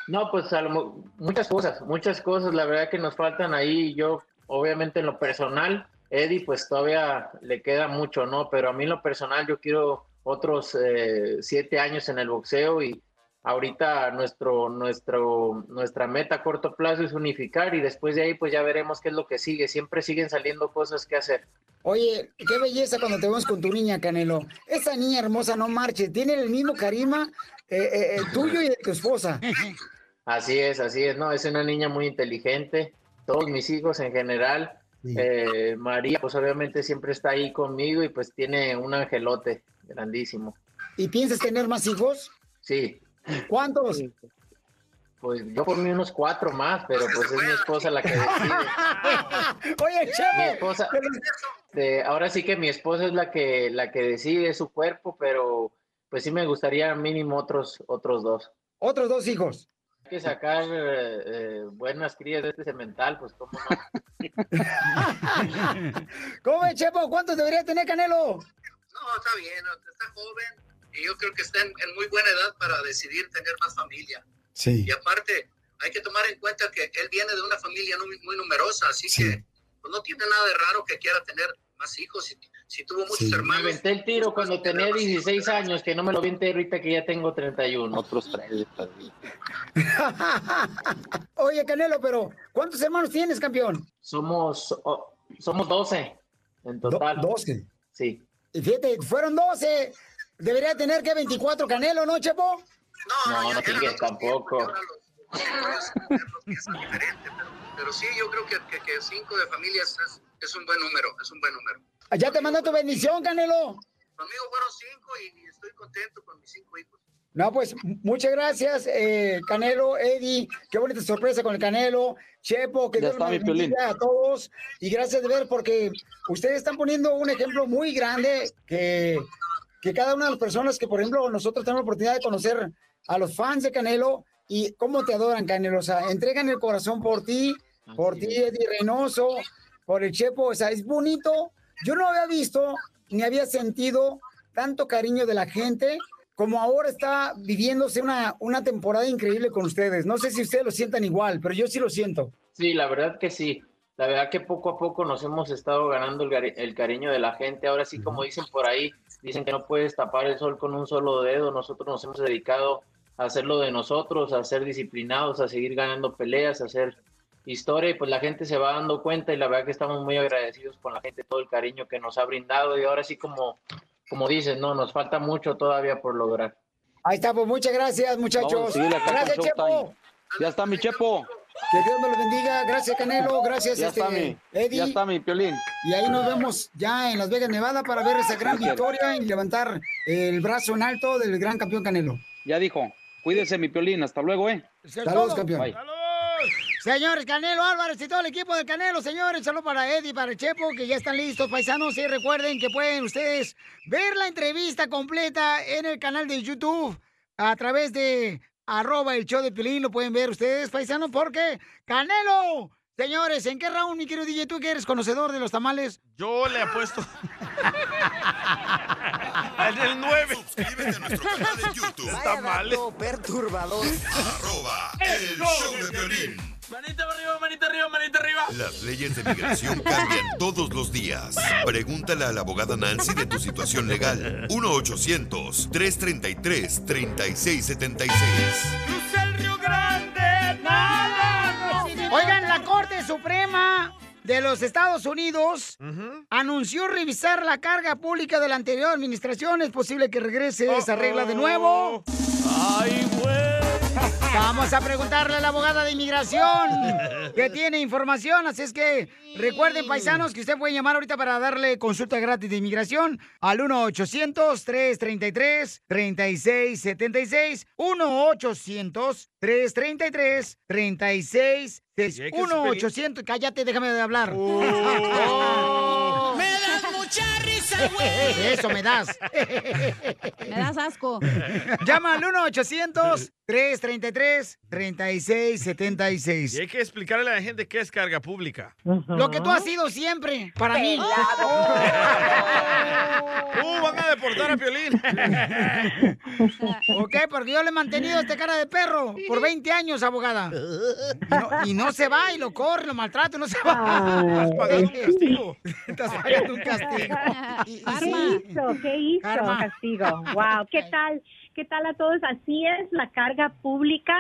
No, pues a lo, muchas cosas, muchas cosas, la verdad que nos faltan ahí. Yo, obviamente en lo personal, Eddy, pues todavía le queda mucho, ¿no? Pero a mí en lo personal yo quiero otros eh, siete años en el boxeo, y ahorita nuestro, nuestro, nuestra meta a corto plazo es unificar, y después de ahí pues ya veremos qué es lo que sigue. Siempre siguen saliendo cosas que hacer. Oye, qué belleza cuando te vemos con tu niña, Canelo. Esa niña hermosa, no marche, tiene el mismo carisma eh, eh, tuyo y de tu esposa. Así es, así es, no, es una niña muy inteligente, todos mis hijos en general. Sí. Eh, María, pues obviamente siempre está ahí conmigo y pues tiene un angelote grandísimo. ¿Y piensas tener más hijos? Sí. ¿Cuántos? Sí. Pues yo por mí unos cuatro más, pero pues es mi esposa la que decide. Oye, Chepo, mi esposa, eh, ahora sí que mi esposa es la que, la que decide su cuerpo, pero pues sí me gustaría mínimo otros, otros dos. ¿Otros dos hijos? Hay que sacar eh, buenas crías de este semental, pues cómo no. ¿Cómo es, Chepo? ¿Cuántos debería tener Canelo? No, está bien, está joven. Y yo creo que está en, en muy buena edad para decidir tener más familia. Sí. Y aparte, hay que tomar en cuenta que él viene de una familia muy, muy numerosa, así sí. que pues no tiene nada de raro que quiera tener más hijos. Si, si tuvo muchos sí. hermanos... Me aventé el tiro cuando tenía dieciséis años, que no me lo aventé ahorita que ya tengo treinta y uno. Otros tres. Oye, Canelo, pero ¿cuántos hermanos tienes, campeón? Somos, oh, somos doce en total. Do ¿doce? Sí. Y fíjate, fueron doce... Debería tener que veinticuatro Canelo, ¿no, Chepo? No, no, no, no sigues tampoco. Tiempo, los, los, los, los pero, pero sí, yo creo que, que, que cinco de familias es, es un buen número, es un buen número. Ya te mando tu bendición, Canelo. Conmigo fueron cinco y estoy contento con mis cinco hijos. No, pues muchas gracias, eh, Canelo, Eddy. Qué bonita sorpresa con el Canelo. Chepo, que Dios los bendiga a todos. Y gracias de ver, porque ustedes están poniendo un ejemplo muy grande que... que cada una de las personas que, por ejemplo, nosotros tenemos la oportunidad de conocer a los fans de Canelo y cómo te adoran, Canelo. O sea, entregan el corazón por ti, por ti, Eddy Reynoso, por el Chepo. O sea, es bonito. Yo no había visto ni había sentido tanto cariño de la gente como ahora está viviéndose una, una temporada increíble con ustedes. No sé si ustedes lo sientan igual, pero yo sí lo siento. Sí, la verdad que sí. La verdad que poco a poco nos hemos estado ganando el, cari el cariño de la gente. Ahora sí, como dicen por ahí, dicen que no puedes tapar el sol con un solo dedo. Nosotros nos hemos dedicado a hacerlo de nosotros, a ser disciplinados, a seguir ganando peleas, a hacer historia. Y pues la gente se va dando cuenta y la verdad que estamos muy agradecidos con la gente, todo el cariño que nos ha brindado. Y ahora sí, como, como dices, no, nos falta mucho todavía por lograr. Ahí está, pues muchas gracias, muchachos. No, sí, gracias, Chepo. Ya está mi Chepo. Que Dios me los bendiga. Gracias, Canelo. Gracias, ya este, está mi, Eddy. Ya está mi Piolín. Y ahí nos vemos ya en Las Vegas, Nevada, para ver esa gran Gracias. victoria y levantar el brazo en alto del gran campeón Canelo. Ya dijo. Cuídese, mi Piolín. Hasta luego, ¿eh? Saludos, campeón. Bye. Saludos. Señores, Canelo Álvarez y todo el equipo de Canelo, señores, saludos para Eddy, para el Chepo, que ya están listos, paisanos. Y recuerden que pueden ustedes ver la entrevista completa en el canal de YouTube a través de... arroba el show de Piolín, lo pueden ver ustedes, paisanos, porque Canelo, señores, ¿en qué round, mi querido D J? ¿Tú que eres conocedor de los tamales? Yo le apuesto en el nueve. Suscríbete a nuestro canal de YouTube. Vaya tamales perturbador. Arroba el, el show de Piolín. Manita arriba, manita arriba, manita arriba. Las leyes de migración cambian todos los días. Pregúntale a la abogada Nancy de tu situación legal. uno ochocientos, trescientos treinta y tres, treinta y seis setenta y seis. ¡Cruza el Río Grande! ¡Nada! No. Oigan, la Corte Suprema de los Estados Unidos uh-huh. anunció revisar la carga pública de la anterior administración. Es posible que regrese oh, esa regla de nuevo. ¡Ay, güey! Vamos a preguntarle a la abogada de inmigración que tiene información, así es que recuerden, paisanos, que usted puede llamar ahorita para darle consulta gratis de inmigración al uno ochocientos, trescientos treinta y tres, treinta y seis setenta y seis, uno ochocientos, trescientos treinta y tres, treinta y seis setenta y seis, uno ochocientos, cállate, déjame de hablar. Oh. Me das mucha risa. vergüenza, güey. Eso me das. Me das asco. Llama al uno ochocientos, trescientos treinta y tres, treinta y seis setenta y seis. Y hay que explicarle a la gente qué es carga pública. Uh-huh. Lo que tú has sido siempre, para mí. ¡Uh, van a deportar a Piolín! Ok, porque yo le he mantenido este cara de perro por veinte años, abogada. Y no, y no se va, y lo corre, lo maltrata, no se va. Estás pagando un castigo. Estás pagando un castigo. ¿Qué hizo? ¿Qué hizo? Karma. Castigo. Wow, ¿qué tal? ¿Qué tal a todos? Así es, la carga pública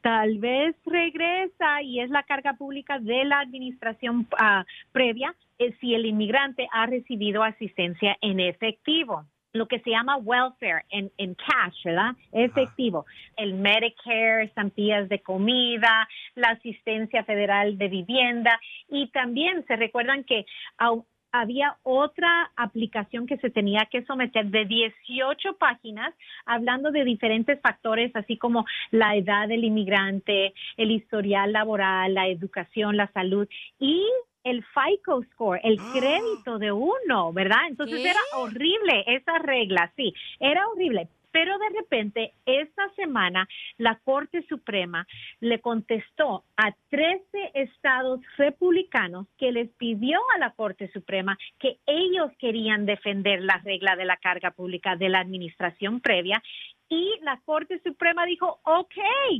tal vez regresa y es la carga pública de la administración uh, previa eh, si el inmigrante ha recibido asistencia en efectivo, lo que se llama welfare en, en cash, ¿verdad? Efectivo. Ah. El Medicare, estampillas de comida, la asistencia federal de vivienda y también se recuerdan que uh, había otra aplicación que se tenía que someter de dieciocho páginas hablando de diferentes factores, así como la edad del inmigrante, el historial laboral, la educación, la salud y el FICO score, el crédito de uno, ¿verdad? Entonces ¿qué? Era horrible esa regla, sí, era horrible. Pero de repente, esta semana, la Corte Suprema le contestó a trece estados republicanos que les pidió a la Corte Suprema que ellos querían defender la regla de la carga pública de la administración previa. Y la Corte Suprema dijo, ok,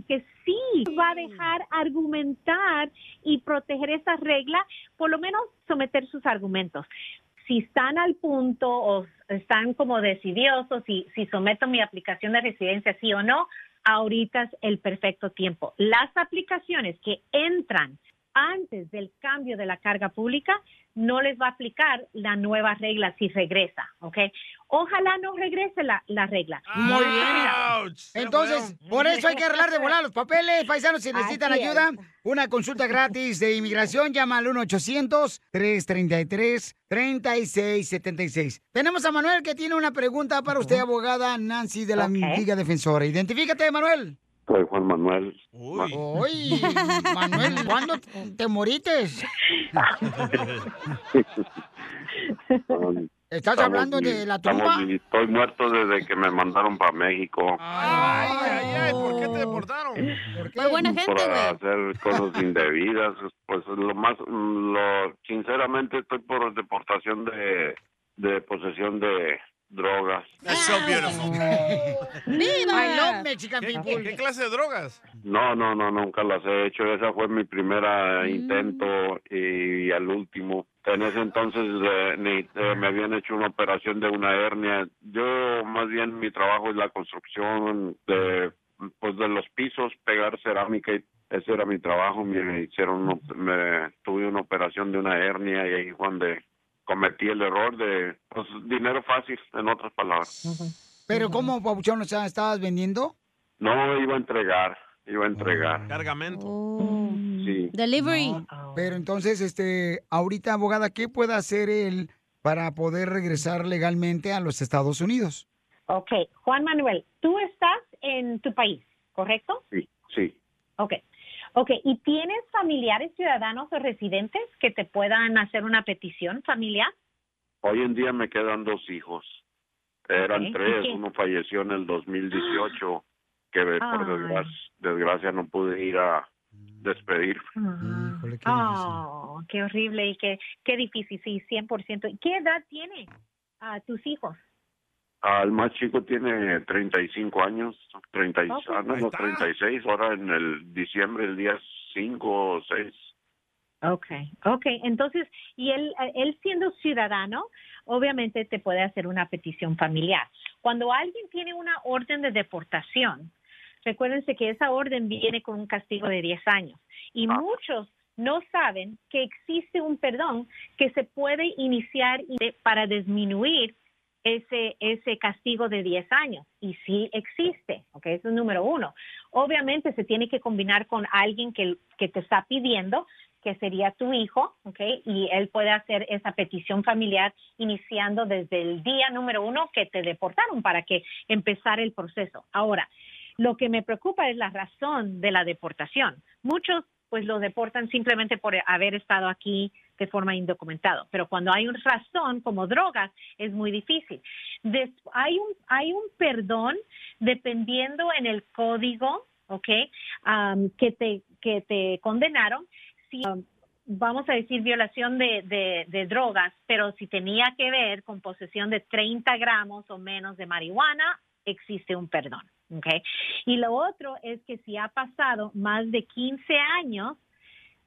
que sí, va a dejar argumentar y proteger esa regla, por lo menos someter sus argumentos. Si están al punto o están como decididos o si, si someto mi aplicación de residencia sí o no, ahorita es el perfecto tiempo. Las aplicaciones que entran antes del cambio de la carga pública no les va a aplicar la nueva regla si regresa, ¿ok? Ojalá no regrese la, la regla. Muy bien. Entonces, por eso hay que arreglar de volar los papeles, paisanos, si necesitan ayuda. Una consulta gratis de inmigración, llama al uno ochocientos, trescientos treinta y tres, treinta y seis setenta y seis. Tenemos a Manuel que tiene una pregunta para usted, abogada Nancy de la okay. Liga Defensora. Identifícate, Manuel. Soy Juan Manuel. Uy. Uy, Manuel, ¿cuándo te morites? um, ¿Estás estamos, hablando de la tumba? Estamos, estoy muerto desde que me mandaron para México. Ay, oh. ay, ay, ¿por qué te deportaron? ¿Por qué? Muy buena gente, güey. Por hacer cosas indebidas. Pues lo más, lo, sinceramente estoy por deportación de, de posesión de... drogas. That's so beautiful. ¡Viva! I love Mexican people. ¿Qué, ¿Qué clase de drogas? No, no, no, nunca las he hecho. Esa fue mi primera mm. intento y, y al último. En ese entonces eh, ni, eh, me habían hecho una operación de una hernia. Yo, más bien, mi trabajo es la construcción de, pues, de los pisos, pegar cerámica y ese era mi trabajo. Me hicieron, me tuve una operación de una hernia y ahí Juan de cometí el error de pues, dinero fácil, en otras palabras. Uh-huh. ¿Pero cómo, Pabuchón, o sea, estabas vendiendo? No, iba a entregar, iba a entregar. Cargamento. Oh. Sí. Delivery. No. Pero entonces, este, ahorita, abogada, ¿qué puede hacer él para poder regresar legalmente a los Estados Unidos? Ok, Juan Manuel, tú estás en tu país, ¿correcto? Sí, sí. Ok. Ok, ¿y tienes familiares, ciudadanos o residentes que te puedan hacer una petición familiar? Hoy en día me quedan dos hijos. Eran okay. tres, okay. uno falleció en el dos mil dieciocho, ah. que por desgracia, desgracia no pude ir a despedir. Ah. Híjole, qué oh, qué horrible y qué, qué difícil, sí, cien por ciento. ¿Qué edad tienen uh, tus hijos? Ah, el más chico tiene treinta y cinco años, treinta, okay. ah, no, treinta y seis, ahora en el diciembre, el día cinco o seis. Ok, ok. Entonces, y él, él siendo ciudadano, obviamente te puede hacer una petición familiar. Cuando alguien tiene una orden de deportación, recuérdense que esa orden viene con un castigo de diez años. Y ah. muchos no saben que existe un perdón que se puede iniciar para disminuir ese ese castigo de diez años y sí existe, ok, eso es número uno. Obviamente se tiene que combinar con alguien que, que te está pidiendo, que sería tu hijo, ok, y él puede hacer esa petición familiar iniciando desde el día número uno que te deportaron para que empezar el proceso. Ahora, lo que me preocupa es la razón de la deportación. Muchos pues los deportan simplemente por haber estado aquí de forma indocumentada. Pero cuando hay una razón, como drogas, es muy difícil. Des, hay, un, hay un perdón dependiendo en el código, ¿ok? Um, que, te, que te condenaron. Si, um, vamos a decir violación de, de, de drogas, pero si tenía que ver con posesión de treinta gramos o menos de marihuana, existe un perdón, ¿ok? Y lo otro es que si ha pasado más de quince años,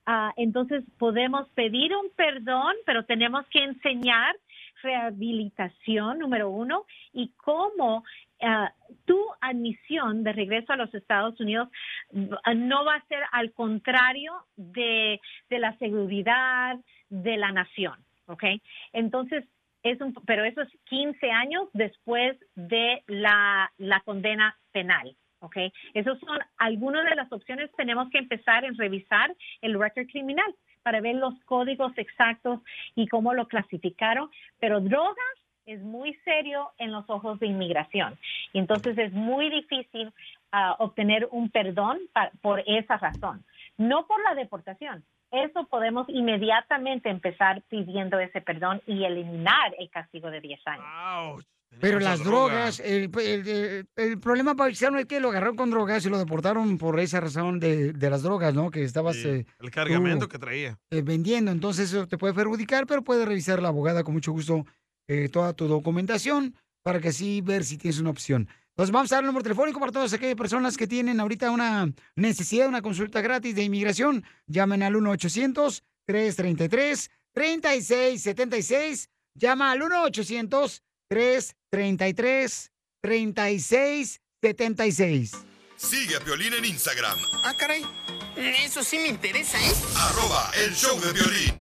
uh, entonces podemos pedir un perdón, pero tenemos que enseñar rehabilitación, número uno, y cómo uh, tu admisión de regreso a los Estados Unidos uh, no va a ser al contrario de, de la seguridad de la nación, ¿ok? Entonces, es un, pero eso es quince años después de la, la condena penal, ¿ok? Esas son algunas de las opciones. Tenemos que empezar en revisar el récord criminal para ver los códigos exactos y cómo lo clasificaron, pero drogas es muy serio en los ojos de inmigración. Y entonces es muy difícil uh, obtener un perdón pa- por esa razón, no por la deportación. Eso podemos inmediatamente empezar pidiendo ese perdón y eliminar el castigo de diez años. Wow. Pero las drogas, drogas el, el, el, el problema paisano es que lo agarraron con drogas y lo deportaron por esa razón de, de las drogas, ¿no? Que estabas... Sí, eh, el cargamento tú, que traía. Eh, vendiendo, entonces eso te puede perjudicar, pero puede revisar la abogada con mucho gusto eh, toda tu documentación para que así ver si tienes una opción. Entonces vamos a dar el número telefónico para todas aquellas personas que tienen ahorita una necesidad, una consulta gratis de inmigración. Llamen al uno ochocientos, trescientos treinta y tres, treinta y seis setenta y seis. Llama al uno ochocientos, trescientos treinta y tres, treinta y seis setenta y seis. Sigue a Piolín en Instagram. Ah, caray. Eso sí me interesa, ¿eh? Arroba el show de Piolín.